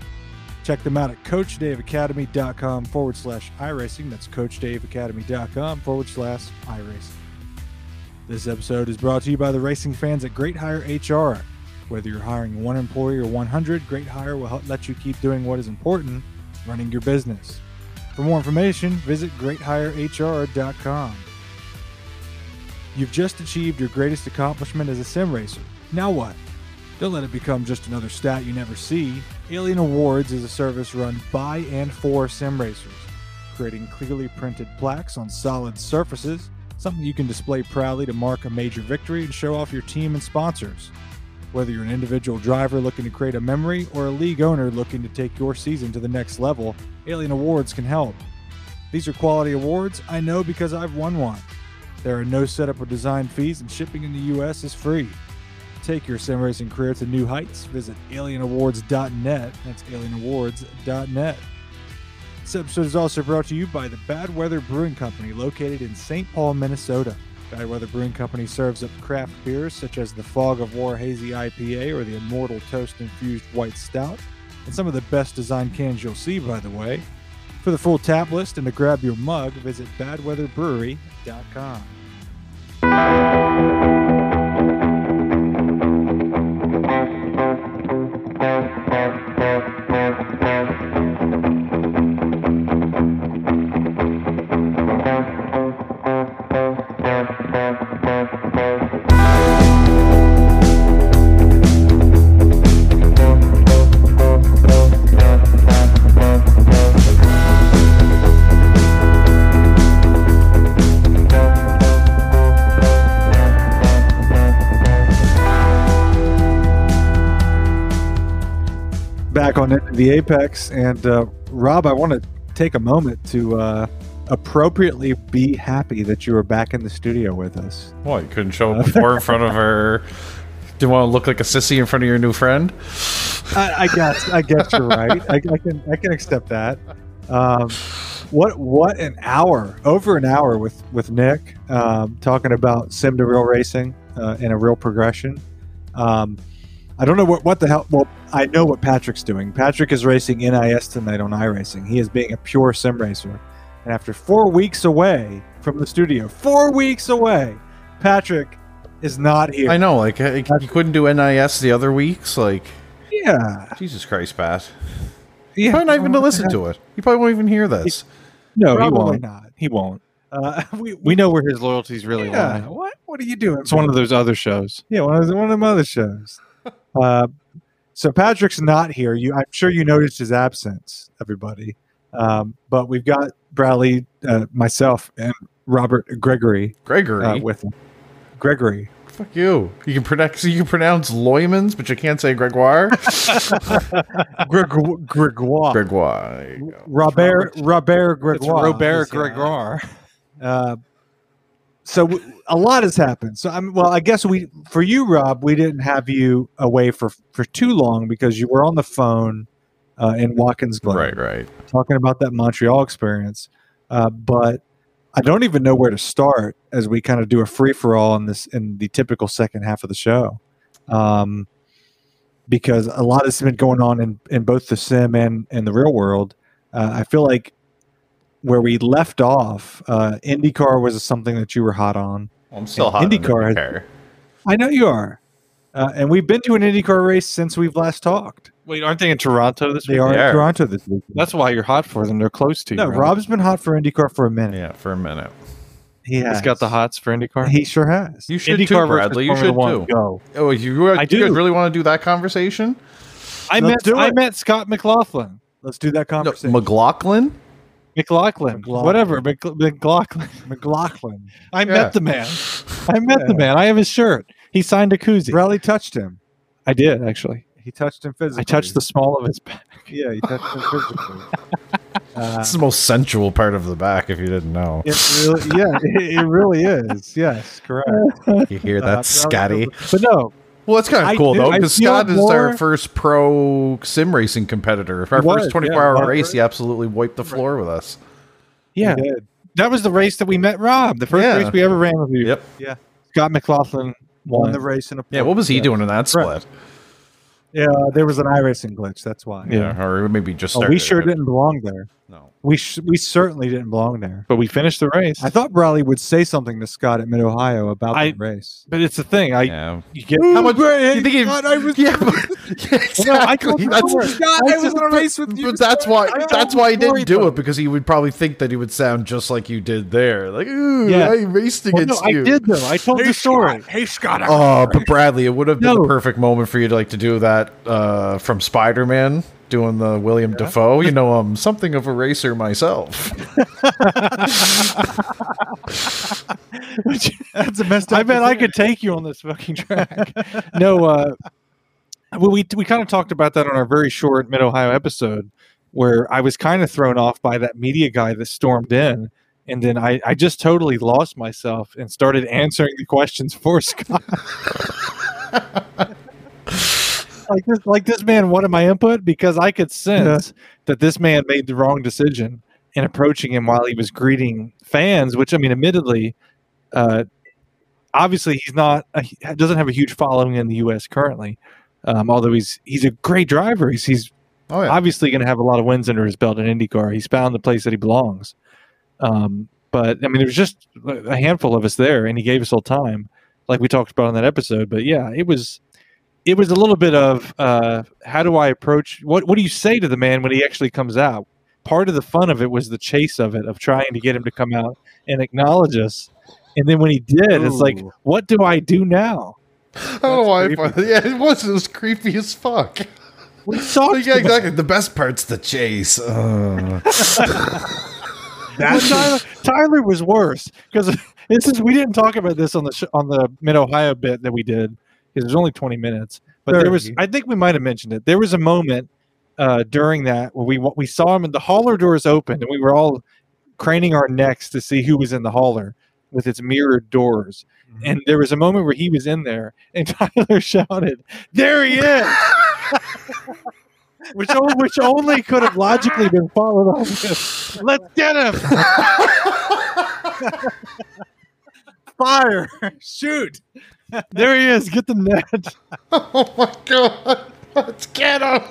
Check them out at CoachDaveAcademy.com/iRacing. That's CoachDaveAcademy.com/iRacing. This episode is brought to you by the racing fans at Great Hire HR. Whether you're hiring one employee or 100, Great Hire will help let you keep doing what is important, running your business. For more information, visit GreatHireHR.com. You've just achieved your greatest accomplishment as a sim racer. Now what? Don't let it become just another stat you never see. Alien Awards is a service run by and for sim racers, creating clearly printed plaques on solid surfaces, something you can display proudly to mark a major victory and show off your team and sponsors. Whether you're an individual driver looking to create a memory or a league owner looking to take your season to the next level, Alien Awards can help. These are quality awards. I know because I've won one. There are no setup or design fees, and shipping in the U.S. is free. Take your sim racing career to new heights. Visit alienawards.net. That's alienawards.net. This episode is also brought to you by the Bad Weather Brewing Company, located in St. Paul, Minnesota. Bad Weather Brewing Company serves up craft beers such as the Fog of War Hazy IPA or the Immortal Toast Infused White Stout, and some of the best designed cans you'll see, by the way. For the full tap list and to grab your mug, visit badweatherbrewery.com. On Into the Apex, and Rob, I want to take a moment to appropriately be happy that you are back in the studio with us. Well, you couldn't show up before in front of her. Do you want to look like a sissy in front of your new friend? I guess you're right. I can accept that. What an hour, over an hour with Nick, talking about sim to real racing and a real progression. I don't know what the hell. Well, I know what Patrick's doing. Patrick is racing NIS tonight on iRacing. He is being a pure sim racer. And after 4 weeks away from the studio, 4 weeks away, Patrick is not here. I know. Like, you couldn't do NIS the other weeks? Like, yeah. Jesus Christ, Pat. Yeah, probably not even to listen to it. You probably won't even hear this. No, probably he won't. Not. He won't. We know where his loyalties really lie. What are you doing? It's one of those other shows. Yeah, one of them other shows. So Patrick's not here. I'm sure you noticed his absence, everybody. But we've got Bradley, myself, and Robert Gregory with him. Gregory. Fuck you. You can pronounce Looijmans, but you can't say Gregoire. Gregoire. There you go. Robert Gregoire. It's Robert Gregoire. So a lot has happened. So I guess for you, Rob, we didn't have you away for too long because you were on the phone in Watkins Glen, right, talking about that Montreal experience. But I don't even know where to start as we kind of do a free for all in the typical second half of the show, because a lot has been going on in both the sim and the real world. I feel like where we left off, IndyCar was something that you were hot on. Well, I'm still hot on IndyCar. I know you are. And we've been to an IndyCar race since we've last talked. Wait, aren't they in Toronto this week? They are in Toronto this week. That's why you're hot for them. They're close to you. No, right? Rob's been hot for IndyCar for a minute. Yeah, for a minute. He's got the hots for IndyCar. He sure has. You should IndyCar too, Bradley. You should too. Go. Oh, you guys really want to do that conversation? I met Scott McLaughlin. Let's do that conversation. No, McLaughlin. I met the man. I met the man. I have his shirt. He signed a koozie. Rally touched him. I did, actually. He touched him physically. I touched the small of his back. Yeah, he touched him physically. It's the most sensual part of the back, if you didn't know. It really is. Yes, correct. You hear that, Scotty? But no. Well, that's kind of cool, though, because Scott is our first pro sim racing competitor. Our first 24-hour race, he absolutely wiped the floor with us. Yeah. That was the race that we met Rob, the first race we ever ran with you. Yep. Yeah. Scott McLaughlin won the race. What was he doing in that split? Right. Yeah, there was an iRacing glitch. That's why. Yeah, or maybe just started. Oh, we sure didn't belong there. No, we certainly didn't belong there. But we finished the race. I thought Raleigh would say something to Scott at Mid-Ohio about the race. But it's the thing. How much? You think Scott, I was? Yeah, exactly. No, I told Scott I was in a race with you. But that's why he didn't do it, because he would probably think that he would sound just like you did there. Like, ooh, I raced against you. I did though. I told the story. Hey Scott. Oh, but Bradley, it would have been the perfect moment for you to like to do that. From Spider-Man doing the William Dafoe, I'm something of a racer myself. That's a messed up. I bet I could take you on this fucking track. No, we kind of talked about that on our very short Mid-Ohio episode, where I was kind of thrown off by that media guy that stormed in. And then I just totally lost myself and started answering the questions for Scott. Like this man wanted my input because I could sense that this man made the wrong decision in approaching him while he was greeting fans, which, I mean, admittedly, obviously doesn't have a huge following in the U.S. currently, although he's a great driver. He's obviously going to have a lot of wins under his belt in IndyCar. He's found the place that he belongs. But, I mean, there was just a handful of us there, and he gave us all time, like we talked about on that episode. But, yeah, it was a little bit of how do I approach? What do you say to the man when he actually comes out? Part of the fun of it was the chase of it, of trying to get him to come out and acknowledge us. And then when he did, it's like, what do I do now? It was creepy as fuck. We talked. Yeah, exactly. The best part's the chase. Tyler was worse because we didn't talk about this on the Mid-Ohio bit that we did. Because it was only 20 minutes, but 30. There was—I think we might have mentioned it. There was a moment during that where we saw him, and the hauler doors opened, and we were all craning our necks to see who was in the hauler with its mirrored doors. Mm-hmm. And there was a moment where he was in there, and Tyler shouted, "There he is!" which only could have logically been followed up with, "Let's get him!" Fire! Shoot! There he is. Get the net. Oh, my God. Let's get him.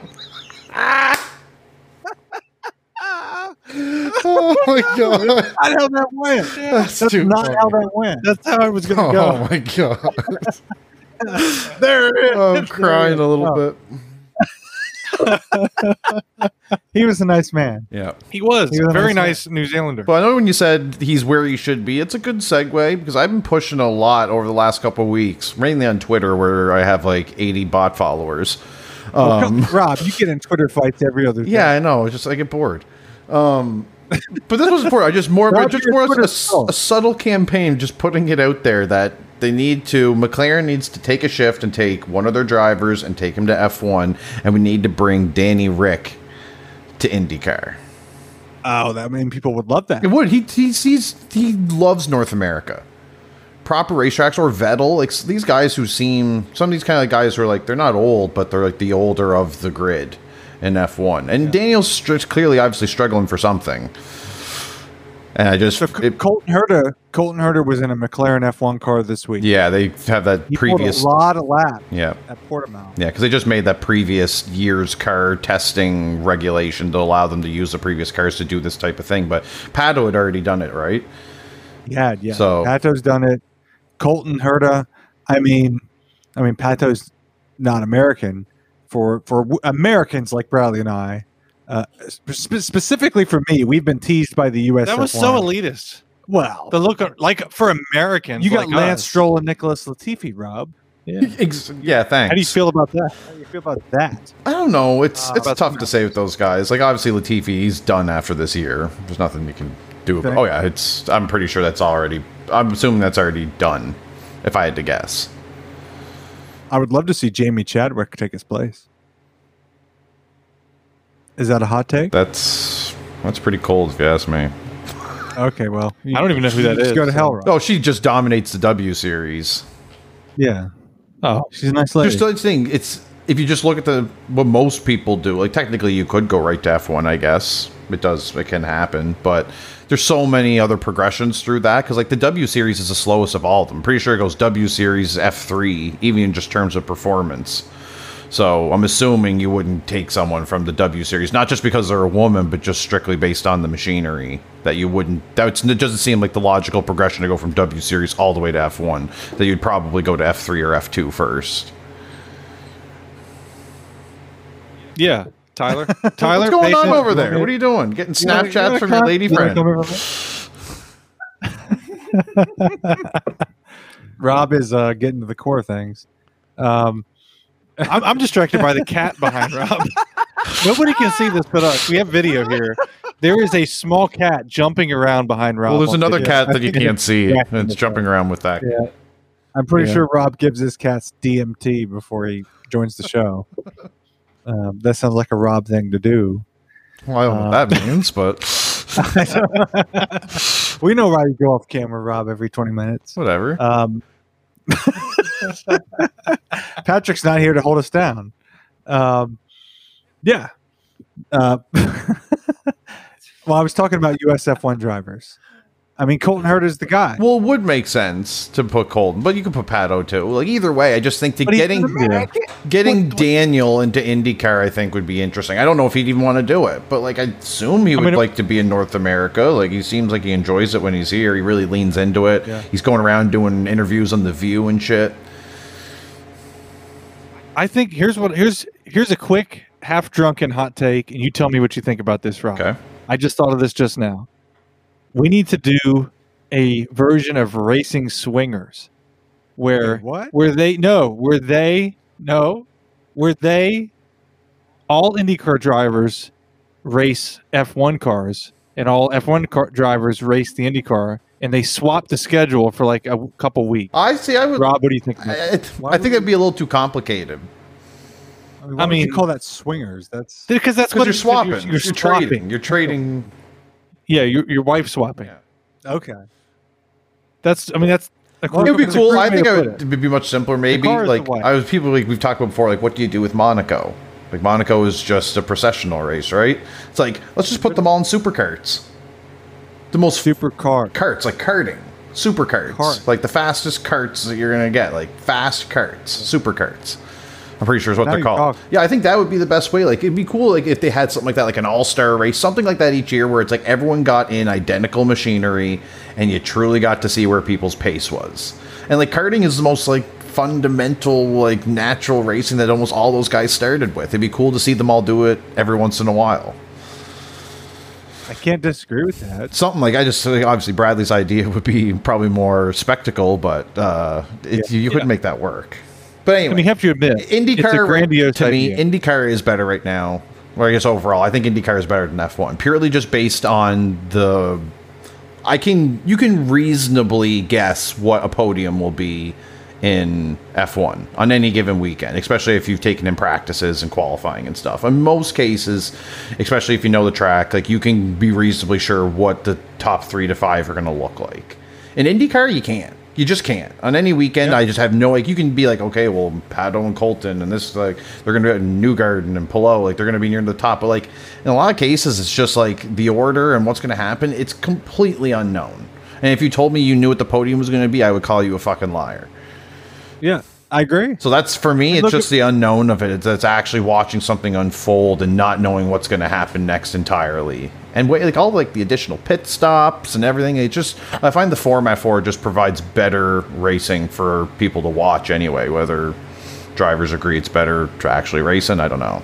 Oh, my God. I know that went. That's not funny. How that went. That's how it was going to go. Oh, my God. There it is. I'm crying a little bit. He was a nice man. Yeah, he was a very nice New Zealander. Well, I know when you said he's where he should be, it's a good segue because I've been pushing a lot over the last couple of weeks, mainly on Twitter, where I have like 80 bot followers. Rob, you get in Twitter fights every other day. Yeah, I know. It's just I get bored. But this was important. I just more a subtle campaign, just putting it out there that They need to, McLaren needs to take a shift and take one of their drivers and take him to F1, and we need to bring Danny Rick to IndyCar. Oh, that, I mean, people would love that. It would. He loves North America. Proper racetracks, or Vettel, like these guys who seem, some of these kind of guys who are like, they're not old, but they're like the older of the grid in F1. And yeah. Daniel's clearly, obviously struggling for something. And I just... So Colton Herta was in a McLaren F1 car this week. Yeah, they have that previous... a lot of laps at Portimao. Yeah, because they just made that previous year's car testing regulation to allow them to use the previous cars to do this type of thing. But Pato had already done it, right? Yeah. So Pato's done it. Colton Herta, I mean, Pato's not American. For Americans like Bradley and I, specifically for me, we've been teased by the U.S. That was so elitist. Well, the look like for Americans, you got like Lance Stroll and Nicholas Latifi, Rob. Yeah, thanks. How do you feel about that? I don't know. It's tough to say with those guys. Like obviously Latifi, he's done after this year. There's nothing you can do about. Oh yeah, I'm pretty sure that's already. I'm assuming that's already done. If I had to guess. I would love to see Jamie Chadwick take his place. Is that a hot take? That's pretty cold, if you ask me. Okay, well, I don't even know who that is. Go to hell, Rob. Oh, she just dominates the W Series. Yeah. Oh, she's a nice lady. Just the thing, it's if you just look at what most people do. Like technically, you could go right to F1. I guess it can happen, but there's so many other progressions through that because like the W Series is the slowest of all of them. I'm pretty sure it goes W Series F3, even in just terms of performance. So I'm assuming you wouldn't take someone from the W Series, not just because they're a woman, but just strictly based on the machinery that you wouldn't. It doesn't seem like the logical progression to go from W Series all the way to F1. That you'd probably go to F3 or F2 first. Yeah. Tyler? Tyler? What's going on over there? What are you doing? Getting Snapchats from your lady friend. Rob is getting to the core things. I'm distracted by the cat behind Rob. Nobody can see this but us. We have video here. There is a small cat jumping around behind Rob. Well, there's another cat that you can't see. And it's jumping around with that. Yeah. I'm pretty sure Rob gives his cats DMT before he joins the show. That sounds like a Rob thing to do. Well, I don't know what that means, but... We know why you go off camera, Rob, every 20 minutes. Whatever. Patrick's not here to hold us down. Well, I was talking about US F1 drivers. I mean, Colton Herta is the guy. Well, it would make sense to put Colton, but you could put Pato too. Like either way, I just think getting Daniel into IndyCar, I think, would be interesting. I don't know if he'd even want to do it, but like I assume he would like to be in North America. Like he seems like he enjoys it when he's here. He really leans into it. Yeah. He's going around doing interviews on The View and shit. I think here's a quick half-drunken hot take, and you tell me what you think about this, Rob. Okay. I just thought of this just now. We need to do a version of Racing Swingers where all IndyCar drivers race F1 cars and all F1 drivers race the IndyCar, and they swap the schedule for like a couple weeks. I see. I would, Rob, what do you think? I think it'd be a little too complicated. I mean, you call that swingers? That's because that's what you're swapping. You're trading. You're trading. Yeah, your wife swapping. Yeah. Okay, that's. It would be cool. I think it would be much simpler. Maybe like we've talked about before. Like, what do you do with Monaco? Like Monaco is just a processional race, right? It's like let's just put them all in supercarts. The most supercarts, like karting, supercarts, like the fastest carts that you're gonna get, like fast carts, supercarts. I'm pretty sure is what they're called. Yeah, I think that would be the best way. Like, it'd be cool like if they had something like that, like an all-star race, something like that each year where it's like everyone got in identical machinery and you truly got to see where people's pace was. And like karting is the most like fundamental, like natural racing that almost all those guys started with. It'd be cool to see them all do it every once in a while. I can't disagree with that. Something like obviously Bradley's idea would be probably more spectacle, but you could make that work. But anyway, and we have to admit, IndyCar is better right now. Well, I guess overall, I think IndyCar is better than F1, purely just based on the you can reasonably guess what a podium will be in F1 on any given weekend, especially if you've taken in practices and qualifying and stuff. In most cases, especially if you know the track, like, you can be reasonably sure what the top 3 to 5 are going to look like. In IndyCar, you can't. You just can't. On any weekend, yep. I just have no, like, you can be like, okay, well, Pato and Colton and this, like, they're going to be in Newgarden and Palou, like, they're going to be near the top. But, like, in a lot of cases, it's just, like, the order and what's going to happen, it's completely unknown. And if you told me you knew what the podium was going to be, I would call you a fucking liar. Yeah, I agree. So that's, for me, it's just the unknown of it. It's actually watching something unfold and not knowing what's going to happen next entirely. And like all like the additional pit stops and everything, it just, I find the format for it just provides better racing for people to watch anyway, whether drivers agree it's better to actually race in, I don't know.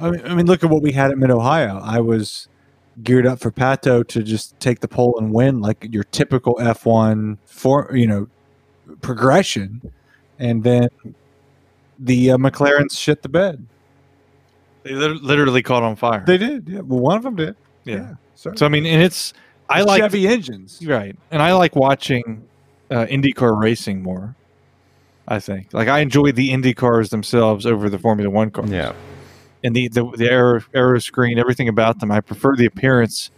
I mean, look at what we had at Mid-Ohio. I was geared up for Pato to just take the pole and win, like your typical F1 for, you know, progression, and then the McLarens shit the bed. They literally caught on fire. They did. Yeah. Well, one of them did. Yeah. So I mean, and I like Chevy engines, right? And I like watching IndyCar racing more. I think, like, I enjoy the IndyCars themselves over the Formula One cars. Yeah. And the aero screen, everything about them. I prefer the appearance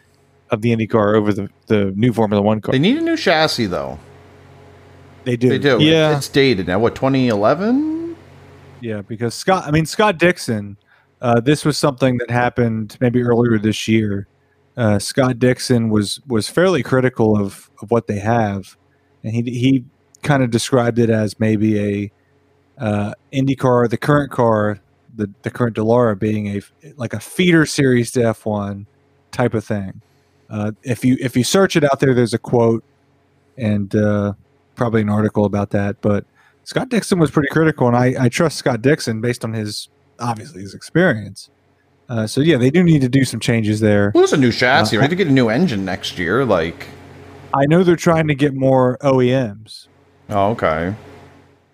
of the IndyCar over the new Formula One car. They need a new chassis, though. They do. Yeah. It's dated now. What, 2011? Yeah, because Scott Dixon, this was something that happened maybe earlier this year. Scott Dixon was fairly critical of what they have, and he kind of described it as maybe a IndyCar, the current car, the current Dallara, being like a feeder series to F1 type of thing. If you search it out there, there's a quote and probably an article about that, but Scott Dixon was pretty critical, and I trust Scott Dixon based on his experience. So yeah, they do need to do some changes there. Well, there's a new chassis, right? They get a new engine next year. Like, I know they're trying to get more OEMs. Oh, okay.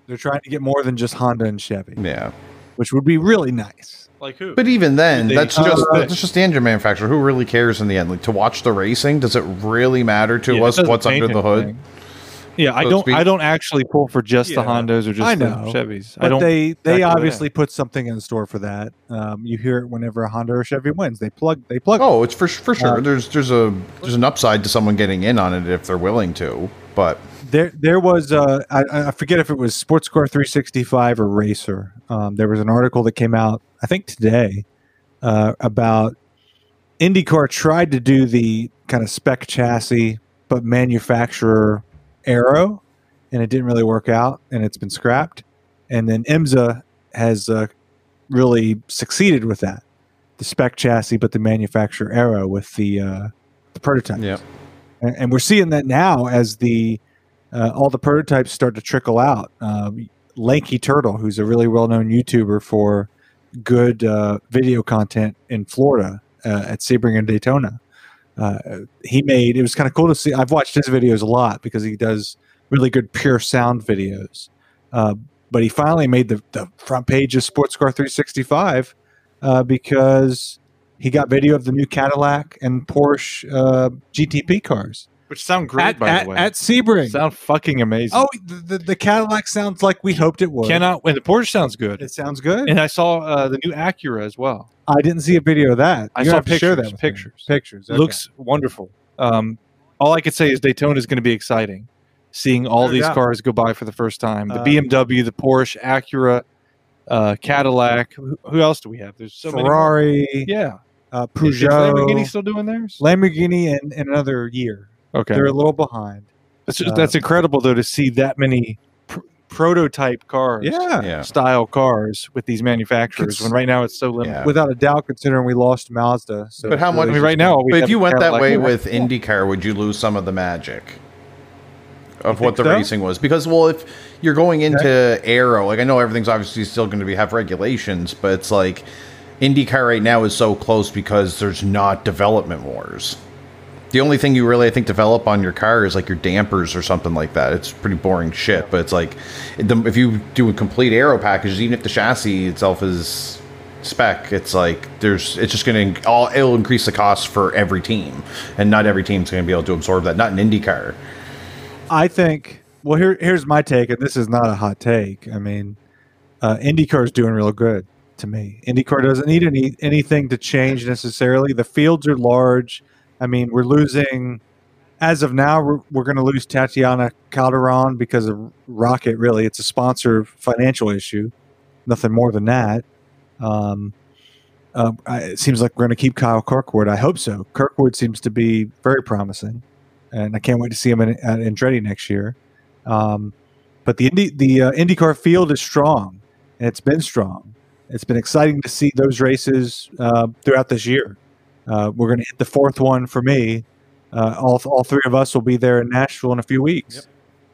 They're trying to get more than just Honda and Chevy. Yeah, which would be really nice. Like who? But even then, that's just the engine manufacturer. Who really cares in the end? Like, to watch the racing, does it really matter to us what's under the hood? Yeah, I don't actually pull for just the Hondas or just the Chevys. But they obviously put something in store for that. You hear it whenever a Honda or Chevy wins. They plug. Oh, it's for sure. There's an upside to someone getting in on it if they're willing to. But there was I forget if it was Sports Car 365 or Racer. There was an article that came out, I think today, about IndyCar tried to do the kind of spec chassis but manufacturer aero, and it didn't really work out, and it's been scrapped. And then IMSA has really succeeded with that, the spec chassis but the manufacturer aero with the prototypes. Yeah, and we're seeing that now as the all the prototypes start to trickle out. Lanky Turtle, who's a really well-known YouTuber for good video content in Florida at Sebring and Daytona, he made, it was kind of cool to see. I've watched his videos a lot because he does really good pure sound videos. But he finally made the front page of Sports Car 365 because he got video of the new Cadillac and Porsche GTP cars, which sound great by the way. At Sebring, sound fucking amazing. Oh, the Cadillac sounds like we hoped it would. And the Porsche sounds good. It sounds good. And I saw the new Acura as well. I didn't see a video of that. I saw pictures. Okay. Looks wonderful. All I could say is Daytona is going to be exciting. Seeing all these cars go by for the first time: the BMW, the Porsche, Acura, Cadillac. Who else do we have? There's so Ferrari, many. Yeah, Peugeot. Lamborghini still doing theirs? Lamborghini in another year. Okay, they're a little behind. That's incredible though, to see that many prototype cars, style cars with these manufacturers. When right now it's so limited, without a doubt. Considering we lost Mazda, so but how much? I mean, right now, but if you went that way with IndyCar, would you lose some of the magic of what the racing was? Because if you're going into aero, like I know everything's obviously still going to have regulations, but it's like IndyCar right now is so close because there's not development wars. The only thing you really, I think, develop on your car is like your dampers or something like that. It's pretty boring shit, but it's like if you do a complete aero package, even if the chassis itself is spec, it's like there's, it's just going to all, it'll increase the cost for every team, and not every team's going to be able to absorb that. Not an IndyCar. I think, well, here's my take, and this is not a hot take. I mean, IndyCar is doing real good to me. IndyCar doesn't need anything to change necessarily. The fields are large. I mean, we're losing, as of now, we're going to lose Tatiana Calderon because of Rocket, really. It's a sponsor financial issue. Nothing more than that. It seems like we're going to keep Kyle Kirkwood. I hope so. Kirkwood seems to be very promising, and I can't wait to see him at Andretti next year. But the IndyCar field is strong, and it's been strong. It's been exciting to see those races throughout this year. We're going to hit the fourth one for me. All three of us will be there in Nashville in a few weeks.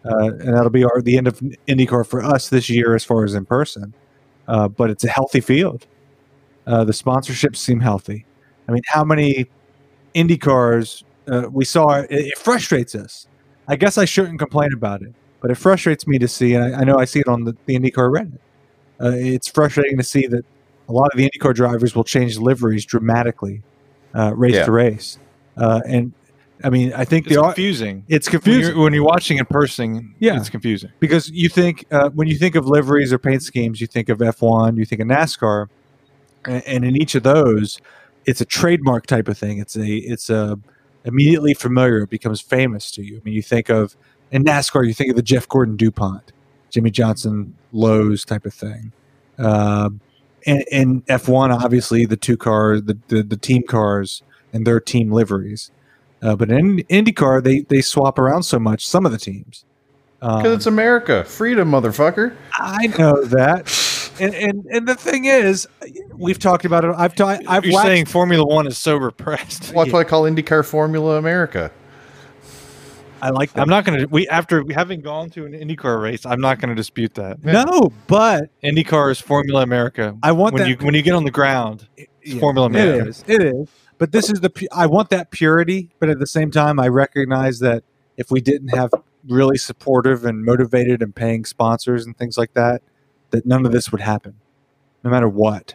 Yep. And that'll be the end of IndyCar for us this year as far as in person. But it's a healthy field. The sponsorships seem healthy. I mean, how many IndyCars we saw? It frustrates us. I guess I shouldn't complain about it, but it frustrates me to see, and I know I see it on the IndyCar Reddit. It's frustrating to see that a lot of the IndyCar drivers will change liveries dramatically, race to race. And I mean, I think it's confusing. It's confusing when you're watching in person. Yeah, it's confusing because you think when you think of liveries or paint schemes, you think of F1, you think of NASCAR, and in each of those, it's a trademark type of thing. It's immediately familiar. It becomes famous to you. I mean, you think of in NASCAR, you think of the Jeff Gordon DuPont, Jimmy Johnson Lowe's type of thing, and F1 obviously the two cars, the team cars and their team liveries. But in IndyCar, they swap around so much, some of the teams. Because it's America. Freedom, motherfucker. I know that. And the thing is, we've talked about it. You're saying Formula One is so repressed. Well, that's why I call IndyCar Formula America. I like that. I'm not going to... After having gone to an IndyCar race, I'm not going to dispute that. Yeah. No, but... IndyCar is Formula America. I want that. When you get on the ground, it's Formula America. It is. But this is I want that purity, but at the same time, I recognize that if we didn't have really supportive and motivated and paying sponsors and things like that, that none of this would happen, no matter what.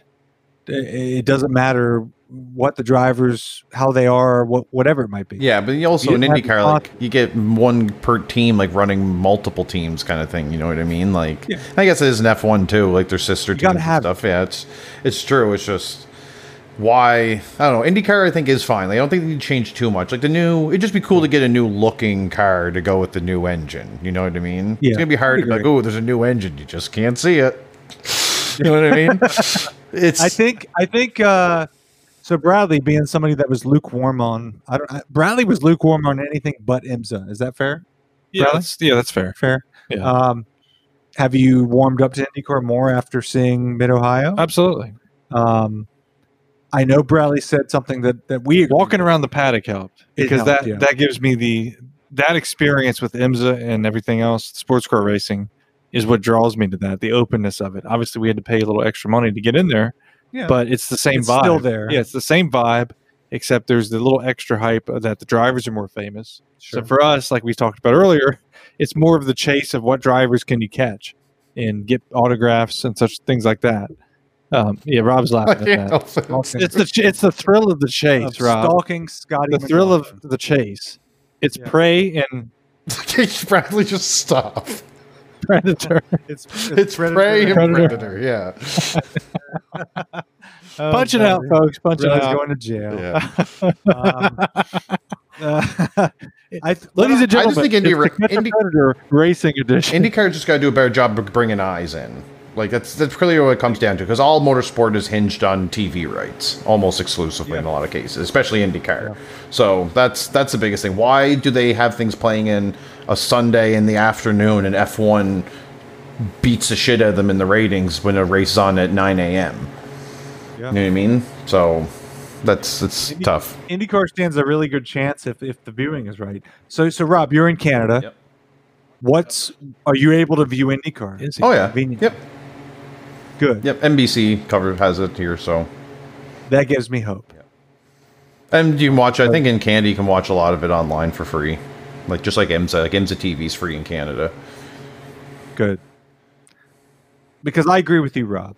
It doesn't matter what the drivers, how they are, whatever it might be. Yeah, but also in IndyCar, like you get one per team, like running multiple teams, kind of thing. You know what I mean? Like, yeah. I guess it is an F1 too, like their sister teams and stuff. Yeah, it's true. It's just. Why I don't know. IndyCar I think is fine. Like, I don't think they need to change too much. Like the new, it'd just be cool to get a new looking car to go with the new engine. You know what I mean? Yeah, it's gonna be hard to be like, oh, there's a new engine. You just can't see it. You know what I mean? I think. So Bradley, being somebody that was lukewarm on, Bradley was lukewarm on anything but IMSA. Is that fair? Yeah, that's fair. Fair. Yeah. Have you warmed up to IndyCar more after seeing Mid-Ohio? Absolutely. I know Bradley said something that we walking around the paddock helped because that gives me that experience with IMSA and everything else. Sports car racing is what draws me to that. The openness of it. Obviously, we had to pay a little extra money to get in there, but it's the same vibe. Still there. Yeah, it's the same vibe, except there's the little extra hype that the drivers are more famous. Sure. So for us, like we talked about earlier, it's more of the chase of what drivers can you catch and get autographs and such things like that. Rob's laughing at that. It's the thrill of the chase, Rob. Stalking Scotty. The thrill of the chase. It's prey and Bradley just stop. Predator. It's prey and predator. Yeah. Punch it out, folks. Punch it out. Going to jail. Yeah. Ladies and gentlemen, I just think Predator Racing Edition. IndyCar just got to do a better job of bringing eyes in. Like that's clearly what it comes down to, because all motorsport is hinged on TV rights almost exclusively in a lot of cases, especially IndyCar. Yeah. So that's the biggest thing. Why do they have things playing in a Sunday in the afternoon and F1 beats the shit out of them in the ratings when a race is on at 9 a.m.? Yeah. You know what I mean? So that's tough. IndyCar stands a really good chance if the viewing is right. So Rob, you're in Canada. Yep. Are you able to view IndyCar? Convenient? Yep. Good. Yep. NBC coverage has it here, so that gives me hope. Yep. And you can watch. I think in Canada you can watch a lot of it online for free, just like IMSA. Like IMSA TV is free in Canada. Good. Because I agree with you, Rob.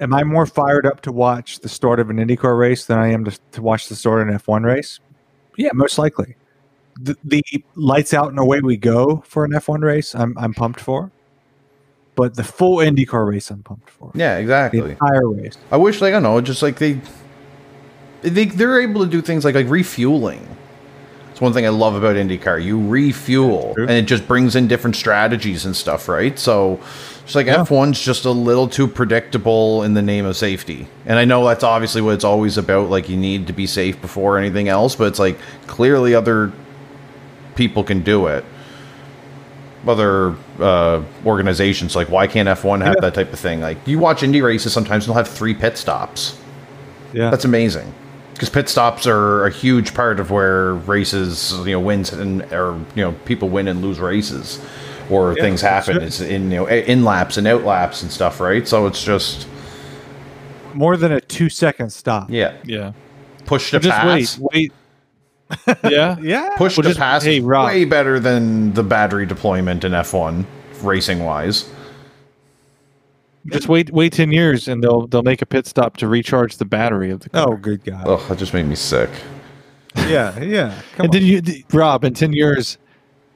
Am I more fired up to watch the start of an IndyCar race than I am to watch the start of an F1 race? Yeah, most likely. The lights out and away we go for an F1 race, I'm pumped for. But the full IndyCar race, I'm pumped for. Yeah, exactly. The entire race. I wish, like, I don't know, just like they're able to do things like refueling. It's one thing I love about IndyCar. You refuel, and it just brings in different strategies and stuff, right? So it's like F1's just a little too predictable in the name of safety. And I know that's obviously what it's always about. Like, you need to be safe before anything else, but it's like clearly other people can do it. Other organizations, like, why can't F1 have that type of thing? Like, you watch Indy races sometimes, they'll have 3 pit stops. Yeah, that's amazing. Because pit stops are a huge part of where races, you know, wins and, or, you know, people win and lose races, or things happen. Sure. It's in, you know, in laps and out laps and stuff, right? So it's just more than a 2-second stop. Yeah, yeah. Push to pass. Wait. Yeah, yeah. Push to pass. Hey, Rob. Way better than the battery deployment in F1 racing wise. Just wait 10 years and they'll make a pit stop to recharge the battery of the car. Oh, good God. Oh, that just made me sick. Yeah, yeah. Come and on. Then you, Rob, in 10 years,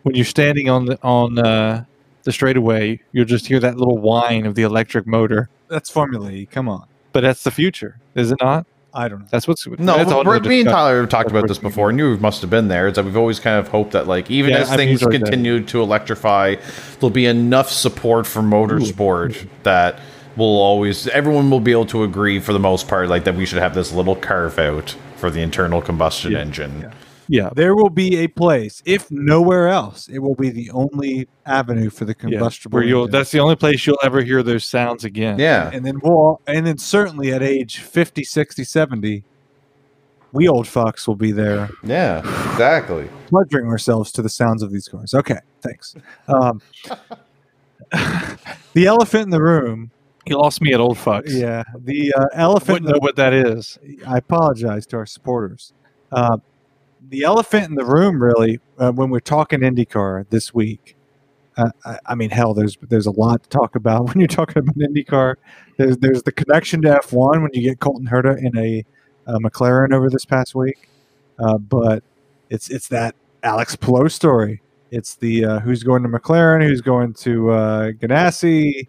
when you're standing on the straightaway, you'll just hear that little whine of the electric motor. That's Formula E. Come on. But that's the future, is it not? I don't know. That's what's... No, that's me and Tyler have talked about this before, and you must have been there. It's that we've always kind of hoped that, like, even as things continue to electrify, there'll be enough support for motorsport that will always... Everyone will be able to agree, for the most part, like, that we should have this little carve-out for the internal combustion engine. Yeah. Yeah, there will be a place, if nowhere else, it will be the only avenue for the combustible. Where that's the only place you'll ever hear those sounds again. Yeah, and then certainly at age 50, 60, 70, we old fucks will be there. Yeah, exactly. Pleasuring ourselves to the sounds of these cars. Okay, thanks. The elephant in the room. You lost me at old fucks. Yeah, the elephant. I wouldn't know what that is. I apologize to our supporters. The elephant in the room, really, when we're talking IndyCar this week, I mean, hell, there's a lot to talk about when you're talking about IndyCar. There's the connection to F1 when you get Colton Herta in a McLaren over this past week, but it's that Alex Palou story. It's the who's going to McLaren, who's going to Ganassi,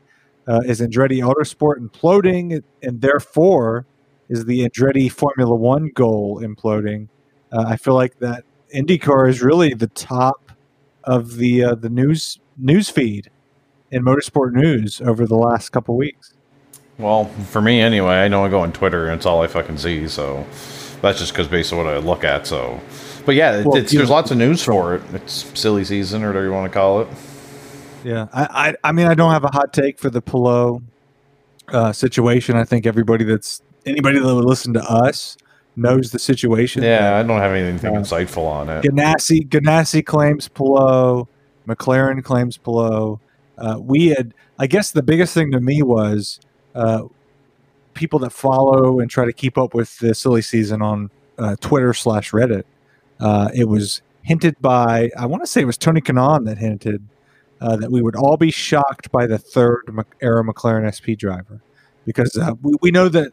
is Andretti Autosport imploding, and therefore is the Andretti Formula One goal imploding? I feel like that IndyCar is really the top of the news feed in motorsport news over the last couple weeks. Well, for me anyway, I know I go on Twitter and it's all I fucking see. So that's just because based on what I look at. So, but yeah, there's lots of news for it. It's silly season or whatever you want to call it. Yeah, I mean, I don't have a hot take for the Palou situation. I think anybody that would listen to us knows the situation. Yeah, there. I don't have anything insightful on it. Ganassi claims Palou. McLaren claims Palou. I guess the biggest thing to me was people that follow and try to keep up with the silly season on Twitter/Reddit. It was hinted by, I want to say it was Tony Kanaan that hinted that we would all be shocked by the third era McLaren SP driver. Because we know that,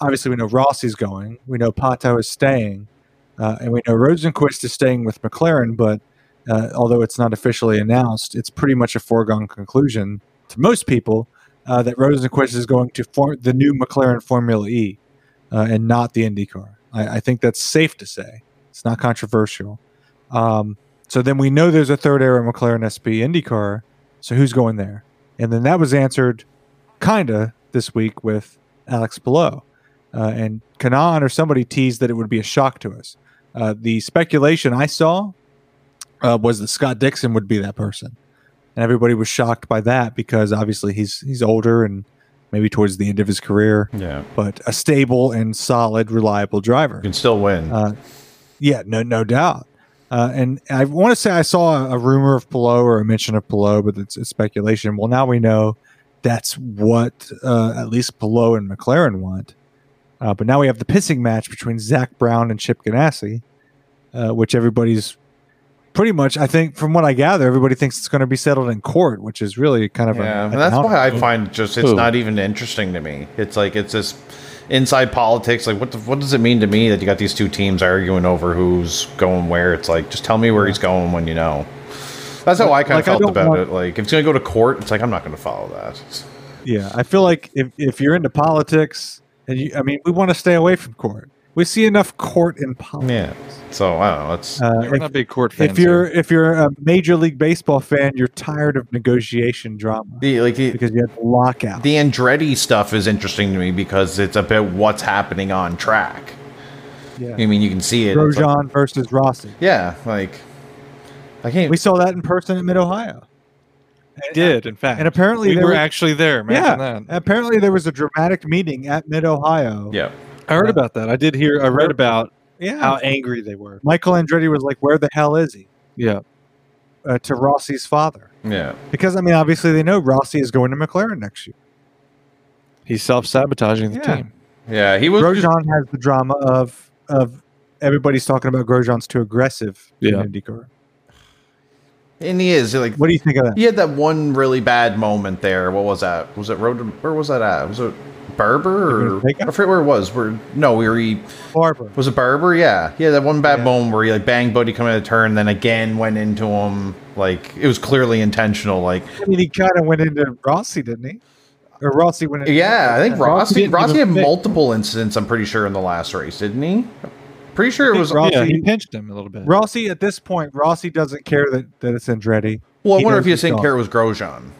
obviously, we know Rossi's going. We know Pato is staying. And we know Rosenquist is staying with McLaren. But although it's not officially announced, it's pretty much a foregone conclusion to most people that Rosenquist is going to form the new McLaren Formula E and not the IndyCar. I think that's safe to say. It's not controversial. So then we know there's a third-era McLaren SP IndyCar. So who's going there? And then that was answered kind of this week with Alex Palou. And Kanaan or somebody teased that it would be a shock to us. The speculation I saw was that Scott Dixon would be that person. And everybody was shocked by that because obviously he's older and maybe towards the end of his career. Yeah. But a stable and solid, reliable driver. You can still win. Yeah, no doubt. And I want to say I saw a rumor of Palou or a mention of Palou, but it's speculation. Well, now we know that's what at least Palou and McLaren want. But now we have the pissing match between Zach Brown and Chip Ganassi, which everybody's pretty much, I think, from what I gather, everybody thinks it's going to be settled in court, which is really kind of a, and that's why I find it's not even interesting to me. It's like it's this inside politics. Like, what does it mean to me that you got these two teams arguing over who's going where? It's like, just tell me where he's going when you know. That's how I kind of felt about it. Like, if it's going to go to court, it's like, I'm not going to follow that. Yeah, I feel like if you're into politics, and you, I mean, we want to stay away from court. We see enough court in politics. Yeah, so I don't know. It's we're not big court fans. If you're a Major League Baseball fan, you're tired of negotiation drama. Because you have lockout. The Andretti stuff is interesting to me because it's about what's happening on track. Yeah, I mean, you can see it. Grosjean versus Rossi. Yeah, like I can't. We saw that in person at Mid-Ohio. Did in fact, and apparently we were actually there. Imagine that. Apparently there was a dramatic meeting at Mid-Ohio. Yeah. I heard about that. I did hear. I read about how angry they were. Michael Andretti was like, "Where the hell is he?" Yeah, to Rossi's father. Yeah, because I mean, obviously they know Rossi is going to McLaren next year. He's self-sabotaging the team. Yeah, he was. Grosjean has the drama of everybody's talking about Grosjean's too aggressive in IndyCar. And he is like, what do you think of that? He had that one really bad moment there. What was that? Was it Road? Where was that at? Was it Barber? Or, I forget where it was. Barber. Was it Barber? Yeah. Yeah, that one bad moment where he like banged Buddy coming out of the turn, then again went into him. Like, it was clearly intentional. Like, I mean, he kind of went into Rossi, didn't he? Or Rossi went into I think Rossi had multiple incidents, I'm pretty sure, in the last race, didn't he? Pretty sure it was Rossi. Yeah, he pinched him a little bit. Rossi, at this point, Rossi doesn't care that it's Andretti. Well, I wonder if he didn't care it was Grosjean.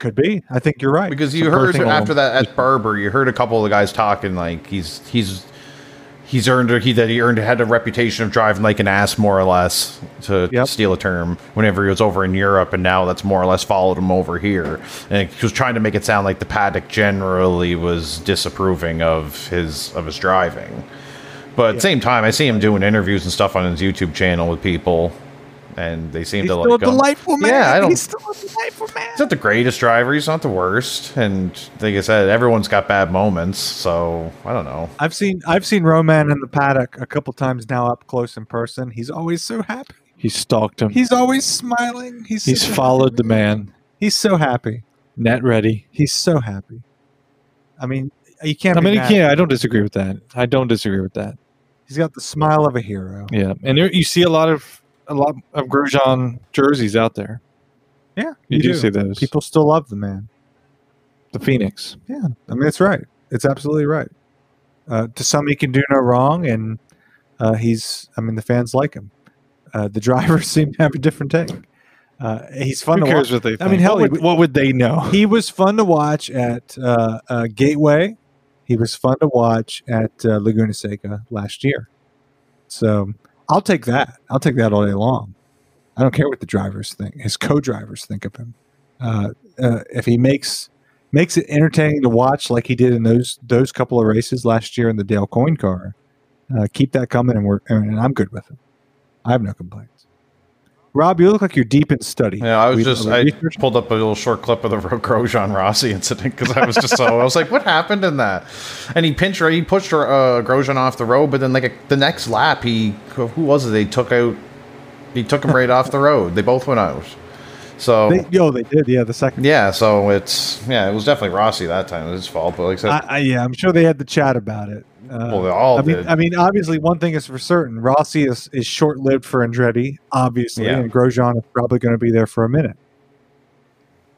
Could be. I think you're right. Because you heard after that at Barber, you heard a couple of the guys talking like he's earned had a reputation of driving like an ass, more or less, to steal a term, whenever he was over in Europe, and now that's more or less followed him over here. And he was trying to make it sound like the paddock generally was disapproving of his driving. But at the same time, I see him doing interviews and stuff on his YouTube channel with people, and they seem to like him. He's still a delightful man. Yeah, he's still a delightful man. He's not the greatest driver. He's not the worst. And like I said, everyone's got bad moments. So I don't know. I've seen Roman in the paddock a couple times now up close in person. He's always so happy. He stalked him. He's always smiling. He's so followed the man. He's so happy. Net ready. He's so happy. I mean, you can't. I mean, I don't disagree with that. I don't disagree with that. He's got the smile of a hero. Yeah, and you see a lot of Grosjean jerseys out there. Yeah, you do see those. People still love the man, the Phoenix. Yeah, I mean, it's right. It's absolutely right. To some, he can do no wrong, and the fans like him. The drivers seem to have a different take. He's fun to watch. What they think? I mean, hell, what would they know? He was fun to watch at Gateway. He was fun to watch at Laguna Seca last year. So I'll take that. I'll take that all day long. I don't care what the drivers think. His co-drivers think of him. If he makes it entertaining to watch like he did in those couple of races last year in the Dale Coyne car, keep that coming, and I'm good with him. I have no complaints. Rob, you look like you're deep in study. Yeah, I pulled up a little short clip of the Grosjean Rossi incident because I was just I was like, what happened in that? And he pushed Grosjean off the road, but then like the next lap, he took him right off the road. They both went out. So they did. Yeah, the second. Yeah, so it was definitely Rossi that time. It was his fault, but like I said, I'm sure they had the chat about it. Well, they all did. I mean, obviously, one thing is for certain: Rossi is short-lived for Andretti, obviously, and Grosjean is probably going to be there for a minute.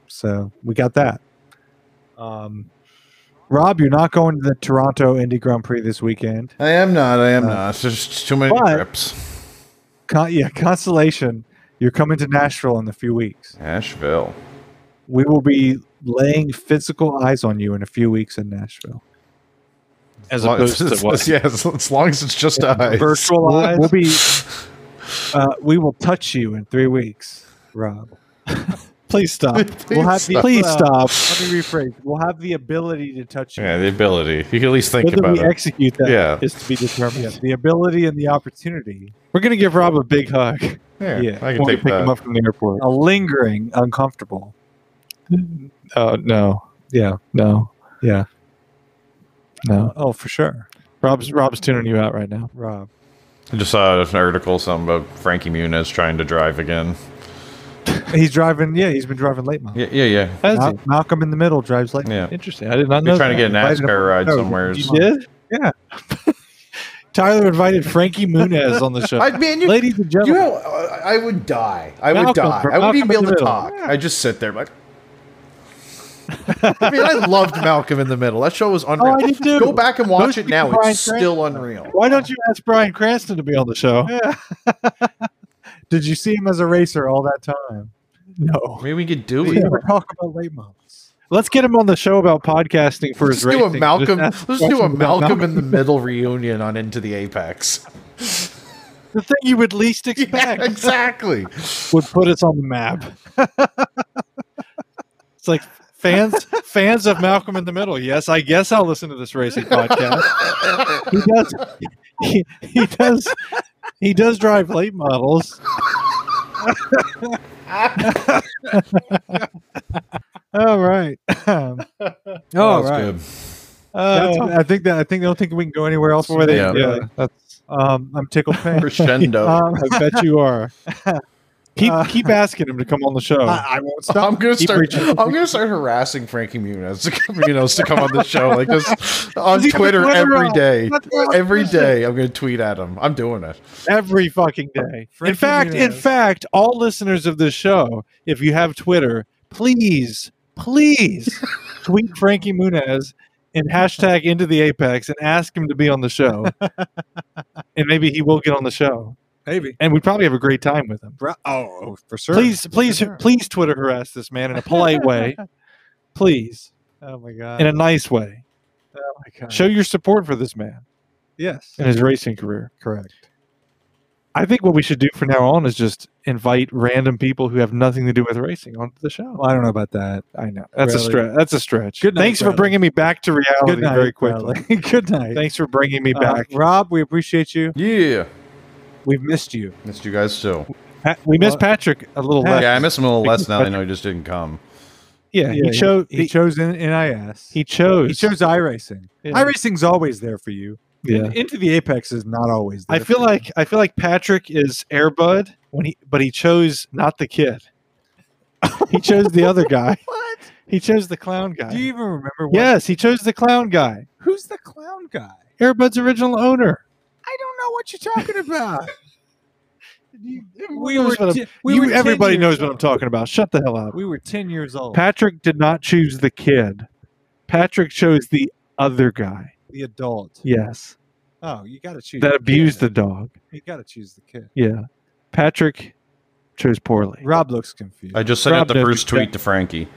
So we got that. Rob, you're not going to the Toronto Indy Grand Prix this weekend. I am not. It's just too many trips. Consolation. You're coming to Nashville in a few weeks. Nashville. We will be laying physical eyes on you in a few weeks in Nashville. As opposed to what? Yeah, as long as it's just eyes. Virtual eyes. We will touch you in 3 weeks, Rob. Please stop. Please stop. Let me rephrase. We'll have the ability to touch you. Yeah, the ability. You can at least think about it. Whether we execute that is to be determined. The ability and the opportunity. We're going to give Rob a big hug. Yeah, I can pick him up from the airport. A lingering, uncomfortable. No. Yeah. No. Yeah. No. Oh, for sure. Rob's tuning you out right now. Rob. I just saw an article, something about Frankie Muniz trying to drive again. He's driving, yeah, he's been driving late model. Yeah. Malcolm in the Middle drives late. Yeah. Interesting. I did not know. He's trying to get an NASCAR ride somewhere. You did? Yeah. Tyler invited Frankie Muniz on the show. I mean, ladies and gentlemen. You know, I would die. I would die. I wouldn't even be able to talk. Yeah. I just sit there like... I mean, I loved Malcolm in the Middle. That show was unreal. Oh, I did. Go back and watch it now. It's still unreal. Why don't you ask Bryan Cranston to be on the show? Yeah. Did you see him as a racer all that time? No. Maybe we could do it. We never talk about late models. Let's get him on the show about podcasting for his racing. Let's do a Malcolm in the Middle reunion on Into the Apex. The thing you would least expect. Yeah, exactly. Would put us on the map. It's like fans of Malcolm in the Middle. Yes, I guess I'll listen to this racing podcast. He does drive late models. All right. All right. Good. I think they don't think we can go anywhere else where they. Yeah. That's, I'm tickled pink. Crescendo. I bet you are. Keep asking him to come on the show. I won't stop. I'm gonna start harassing Frankie Muniz to come on the show like this on Twitter every day. Every day I'm gonna tweet at him. I'm doing it every fucking day. In fact, all listeners of this show, if you have Twitter, please tweet Frankie Muniz and hashtag Into the Apex and ask him to be on the show, and maybe he will get on the show. Maybe. And we'd probably have a great time with him. Oh, for sure. Please Twitter harass this man in a polite way. Please. Oh, my God. In a nice way. Oh, my God. Show your support for this man. Yes. In his racing career. Correct. I think what we should do from now on is just invite random people who have nothing to do with racing onto the show. Well, I don't know about that. I know. That's a stretch. Good night, Thanks Bradley. For bringing me back to reality very quickly. Good night. Thanks for bringing me back. Rob, we appreciate you. Yeah. We've missed you. Missed you guys too. We missed Patrick a little less. Yeah, I miss him a little less now that I know he just didn't come. Yeah, he chose NIS. He chose iRacing. Yeah. iRacing's always there for you. Yeah. Into the Apex is not always there. I feel like Patrick is Airbud but he chose not the kid. He chose the other guy. What? He chose the clown guy. Do you even remember what? Yes, he chose the clown guy. Who's the clown guy? Airbud's original owner. I don't know what you're talking about. Everybody knows what I'm talking about. Shut the hell up. We were 10 years old. Patrick did not choose the kid. Patrick chose the other guy. The adult. Yes. Oh, you got to choose. That abused the dog. You got to choose the kid. Yeah. Patrick chose poorly. Rob looks confused. I just sent out the first tweet to Frankie.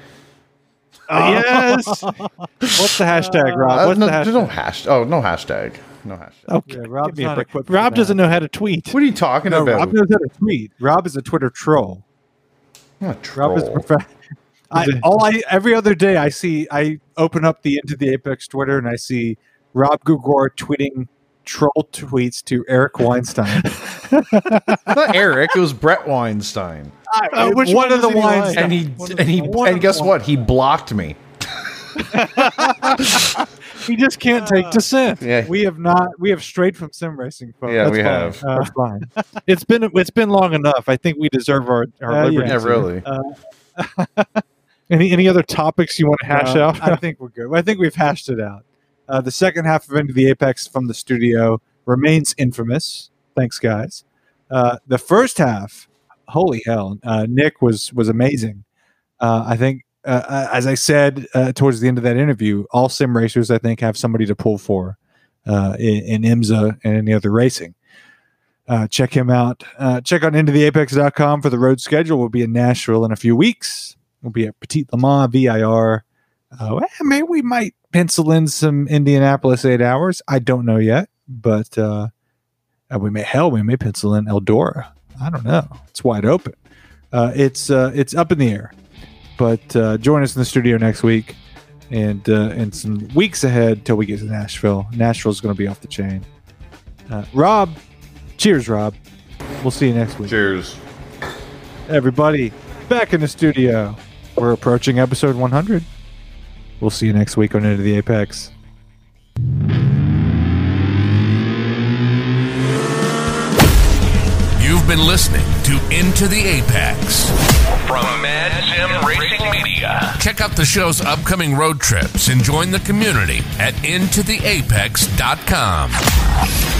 Yes. What's the hashtag, Rob? What's the hashtag? No hashtag. Oh, no hashtag. No hashtag. Okay. Yeah, Rob's not equipped. Rob doesn't know how to tweet. What are you talking about? Rob knows how to tweet. Rob is a Twitter troll. I'm not a troll. Rob is every other day I open up the Into the Apex Twitter and I see Rob Gugor tweeting troll tweets to Eric Weinstein. Not Eric, it was Brett Weinstein. Which one of the Weinstein? And guess what? He blocked me. We just can't take dissent. Yeah. We have strayed from sim racing, folks. Yeah, that's fine. That's fine. It's been long enough. I think we deserve our liberty. Yeah, really. Any other topics you want to hash out? I think we're good. I think we've hashed it out. The second half of Into the Apex from the studio remains infamous. Thanks, guys. The first half, holy hell, Nick was amazing. I think. As I said towards the end of that interview, all sim racers, I think, have somebody to pull for in IMSA and any other racing. Check him out. Check out IntoTheApex.com for the road schedule. We'll be in Nashville in a few weeks. We'll be at Petit Le Mans, VIR. Maybe we might pencil in some Indianapolis 8 hours. I don't know yet, but we may pencil in Eldora. I don't know. It's wide open. It's up in the air. But join us in the studio next week and some weeks ahead till we get to Nashville. Nashville's going to be off the chain. Rob, cheers, Rob. We'll see you next week. Cheers. Everybody, back in the studio. We're approaching episode 100. We'll see you next week on Into the Apex. You've been listening to Into the Apex from Mad Sim Racing Media. Check out the show's upcoming road trips and join the community at intotheapex.com.